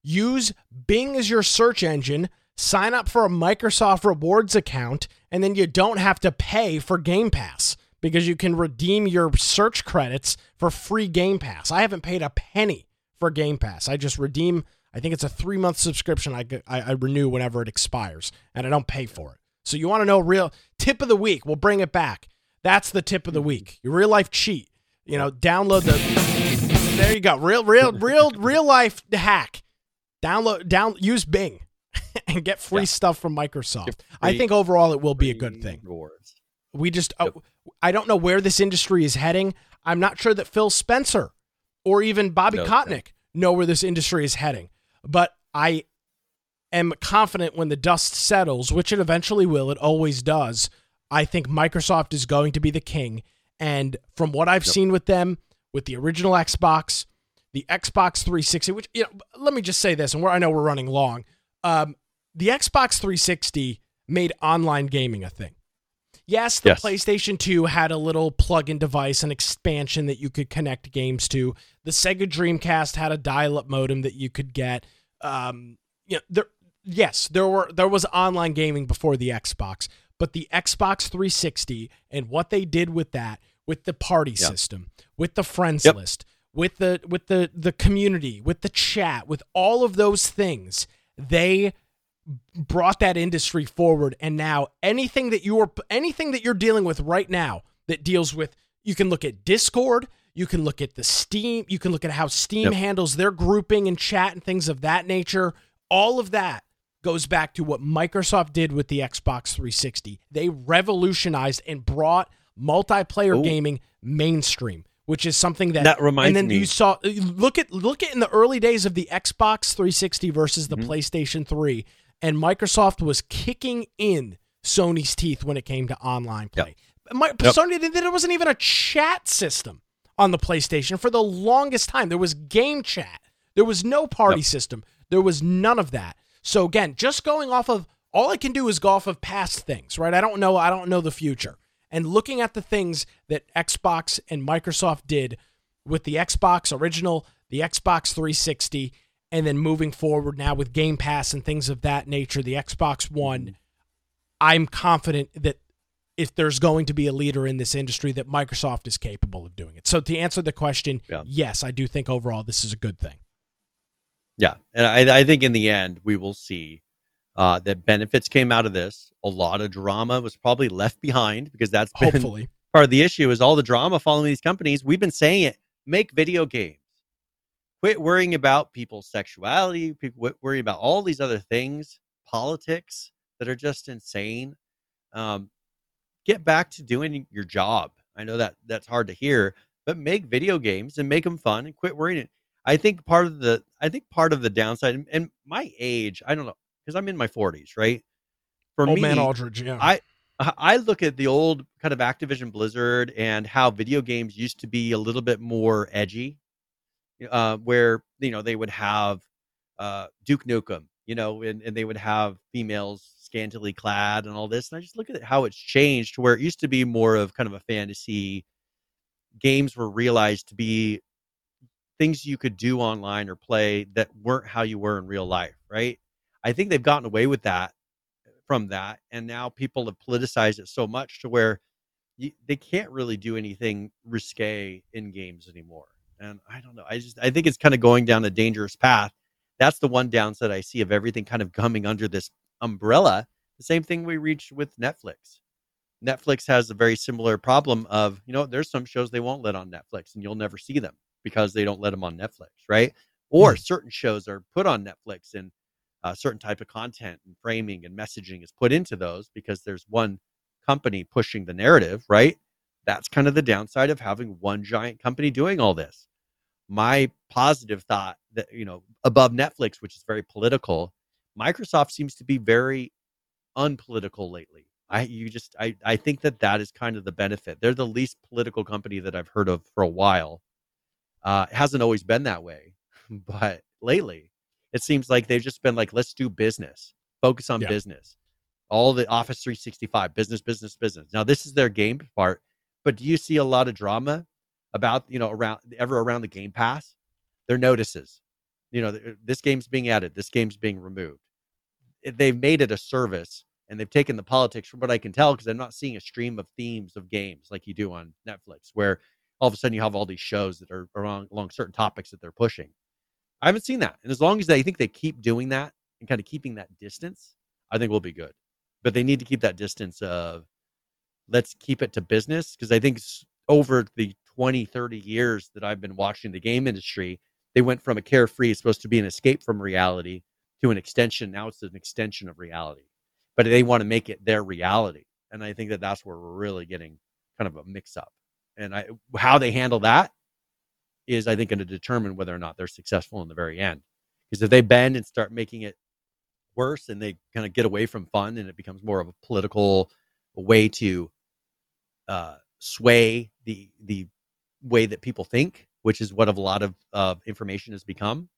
Use Bing as your search engine. Sign up for a Microsoft Rewards account, and then you don't have to pay for Game Pass because you can redeem your search credits for free Game Pass. I haven't paid a penny for Game Pass. I just redeem. I think it's a 3-month subscription. I renew whenever it expires, and I don't pay for it. So you want to know real tip of the week? We'll bring it back. That's the tip of the week. Your real life cheat. You know, download the. There you go. Real life hack. Use Bing. And get free stuff from Microsoft. I think overall it will be a good thing. Rewards. We just, I don't know where this industry is heading. I'm not sure that Phil Spencer or even Bobby Kotick know where this industry is heading. But I am confident when the dust settles, which it eventually will, it always does, I think Microsoft is going to be the king. And from what I've seen with them, with the original Xbox, the Xbox 360, which, let me just say this, and I know we're running long. The Xbox 360 made online gaming a thing. Yes, the PlayStation 2 had a little plug-in device, an expansion that you could connect games to. The Sega Dreamcast had a dial-up modem that you could get. There was online gaming before the Xbox, but the Xbox 360 and what they did with that, with the party system, with the friends list, with the community, with the chat, with all of those things, they brought that industry forward, and now anything that you're dealing with right now that deals with, you can look at Discord, you can look at the Steam, you can look at how Steam handles their grouping and chat and things of that nature. All of that goes back to what Microsoft did with the Xbox 360. They revolutionized and brought multiplayer gaming mainstream, which is something that reminds me. And then you saw, look at in the early days of the Xbox 360 versus the PlayStation 3, and Microsoft was kicking in Sony's teeth when it came to online play. Sony, there wasn't even a chat system on the PlayStation for the longest time. There was game chat. There was no party system. There was none of that. So again, just going off of, all I can do is go off of past things, right? I don't know the future. And looking at the things that Xbox and Microsoft did with the Xbox original, the Xbox 360, and then moving forward now with Game Pass and things of that nature, the Xbox One, I'm confident that if there's going to be a leader in this industry, that Microsoft is capable of doing it. So to answer the question, yes, I do think overall this is a good thing. Yeah, and I think in the end we will see that benefits came out of this. A lot of drama was probably left behind, because that's been part of the issue, is all the drama following these companies. We've been saying it. Make video games. Quit worrying about people's sexuality. Quit worrying about all these other things, politics that are just insane. Get back to doing your job. I know that that's hard to hear, but make video games and make them fun and quit worrying. I think part of the downside, and my age, I don't know, because I'm in my 40s, right? For me, man Aldridge, yeah. I look at the old kind of Activision Blizzard and how video games used to be a little bit more edgy, where, you know, they would have Duke Nukem, you know, and they would have females scantily clad and all this. And I just look at how it's changed to where it used to be more of kind of a fantasy. Games were realized to be things you could do online or play that weren't how you were in real life, right? I think they've gotten away with that, from that, and now people have politicized it so much to where they can't really do anything risque in games anymore. And I don't know. I think it's kind of going down a dangerous path. That's the one downside I see of everything kind of coming under this umbrella. The same thing we reached with Netflix. Netflix has a very similar problem of, you know, there's some shows they won't let on Netflix, and you'll never see them because they don't let them on Netflix, right? Or certain shows are put on Netflix, and certain type of content and framing and messaging is put into those because there's one company pushing the narrative, right? That's kind of the downside of having one giant company doing all this. My positive thought that, you know, above Netflix, which is very political, Microsoft seems to be very unpolitical lately. I think that is kind of the benefit. They're the least political company that I've heard of for a while. It hasn't always been that way, but lately it seems like they've just been like, let's do business, focus on business. All the Office 365, business. Now this is their game part, but do you see a lot of drama about, you know, around the Game Pass? Their notices, you know, this game's being added, this game's being removed. They've made it a service, and they've taken the politics, from what I can tell, because I'm not seeing a stream of themes of games like you do on Netflix, where all of a sudden you have all these shows that are along certain topics that they're pushing. I haven't seen that. And as long as I think they keep doing that and kind of keeping that distance, I think we'll be good. But they need to keep that distance of, let's keep it to business. Because I think over the 20, 30 years that I've been watching the game industry, they went from a carefree, it's supposed to be an escape from reality, to an extension. Now it's an extension of reality. But they want to make it their reality. And I think that's where we're really getting kind of a mix up. And how they handle that is, I think, going to determine whether or not they're successful in the very end. Because if they bend and start making it worse, and they kind of get away from fun, and it becomes more of a political way to sway the way that people think, which is what a lot of information has become,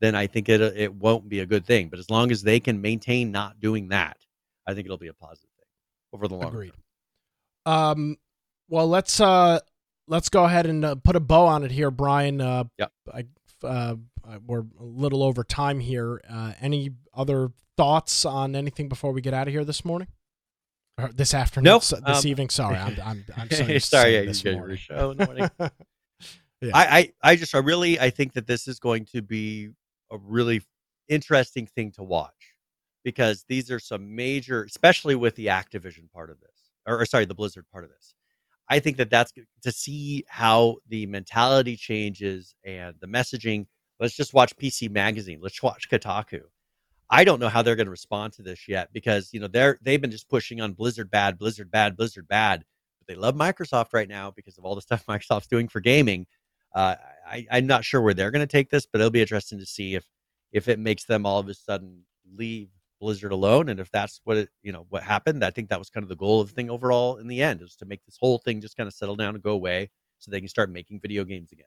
then I think it won't be a good thing. But as long as they can maintain not doing that, I think it'll be a positive thing over the long term. Well, let's go ahead and put a bow on it here, Brian. We're a little over time here. Any other thoughts on anything before we get out of here this morning? Or this afternoon? Nope. This evening? Sorry, I'm sorry. Yeah, you did your show in the morning. Yeah. I think that this is going to be a really interesting thing to watch, because these are some major, especially with the Activision part of this, or the Blizzard part of this. I think that's to see how the mentality changes and the messaging. Let's just watch PC Magazine. Let's watch Kotaku. I don't know how they're going to respond to this yet, because, you know, they've been just pushing on Blizzard bad. But they love Microsoft right now because of all the stuff Microsoft's doing for gaming. I'm not sure where they're going to take this, but it'll be interesting to see if it makes them all of a sudden leave Blizzard alone, and if that's what happened. I think that was kind of the goal of the thing overall in the end, is to make this whole thing just kind of settle down and go away so they can start making video games again.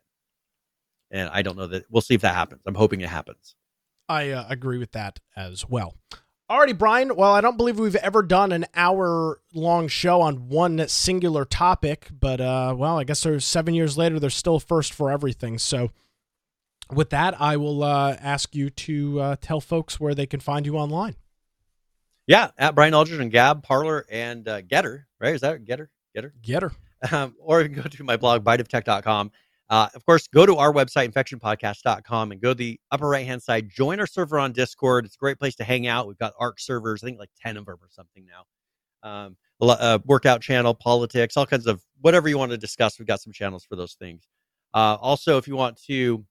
And I don't know that we'll see if that happens. I'm hoping it happens. I agree with that as well. Alrighty, Brian. Well, I don't believe we've ever done an hour long show on one singular topic, but I guess there's 7 years later, there's still first for everything. So with that, I will ask you to tell folks where they can find you online. Yeah, at Brian Aldridge and Gab, Parler, and GETTR, right? Is that GETTR? GETTR? GETTR. Or you can go to my blog, biteoftech.com. Of course, go to our website, InfectionPodcast.com, and go to the upper right-hand side. Join our server on Discord. It's a great place to hang out. We've got ARC servers, I think like 10 of them or something now. Workout channel, politics, all kinds of whatever you want to discuss. We've got some channels for those things. Also, if you want to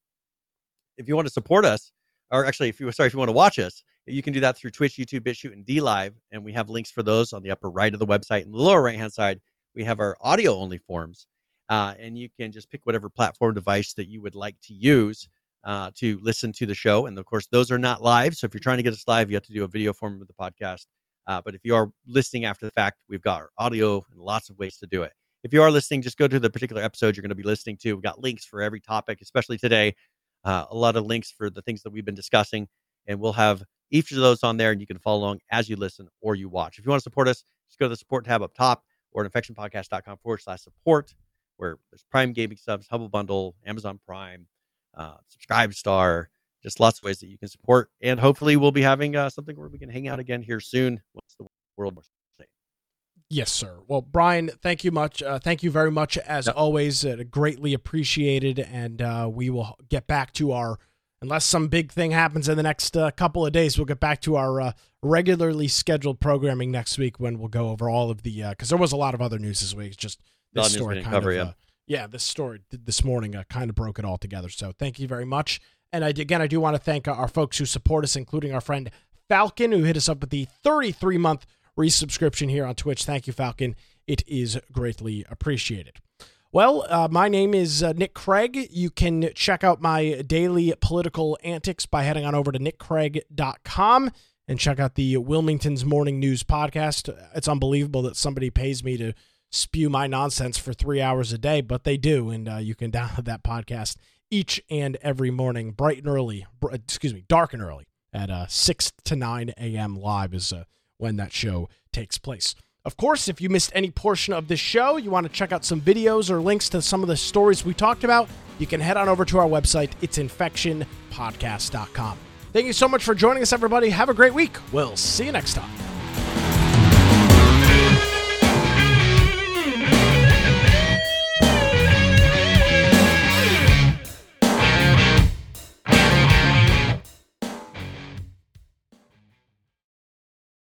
support us, or actually, if you want to watch us, you can do that through Twitch, YouTube, BitChute, and DLive, and we have links for those on the upper right of the website. And the lower right-hand side, we have our audio-only forms. And you can just pick whatever platform device that you would like to use to listen to the show. And of course, those are not live. So if you're trying to get us live, you have to do a video form of the podcast. But if you are listening after the fact, we've got our audio and lots of ways to do it. If you are listening, just go to the particular episode you're going to be listening to. We've got links for every topic, especially today. A lot of links for the things that we've been discussing. And we'll have each of those on there, and you can follow along as you listen or you watch. If you want to support us, just go to the support tab up top or at infectionpodcast.com/support. Where there's Prime Gaming subs, Humble Bundle, Amazon Prime, Subscribe Star, just lots of ways that you can support. And hopefully we'll be having something where we can hang out again here soon. Once the world is safe. Yes, sir. Well, Brian, thank you much. Thank you very much, as always. Greatly appreciated. And we will get back to our, unless some big thing happens in the next couple of days, we'll get back to our regularly scheduled programming next week when we'll go over all of the, because there was a lot of other news this week. It's just, this story kind of, this story this morning kind of broke it all together. So thank you very much. And I do want to thank our folks who support us, including our friend Falcon, who hit us up with the 33-month resubscription here on Twitch. Thank you, Falcon. It is greatly appreciated. Well, my name is Nick Craig. You can check out my daily political antics by heading on over to nickcraig.com and check out the Wilmington's Morning News podcast. It's unbelievable that somebody pays me to spew my nonsense for 3 hours a day, but they do. And you can download that podcast each and every morning, dark and early at 6 to 9 a.m. live is when that show takes place. Of course, if you missed any portion of this show, you want to check out some videos or links to some of the stories we talked about, you can head on over to our website. It's InfectionPodcast.com. Thank you so much for joining us, everybody. Have a great week. We'll see you next time.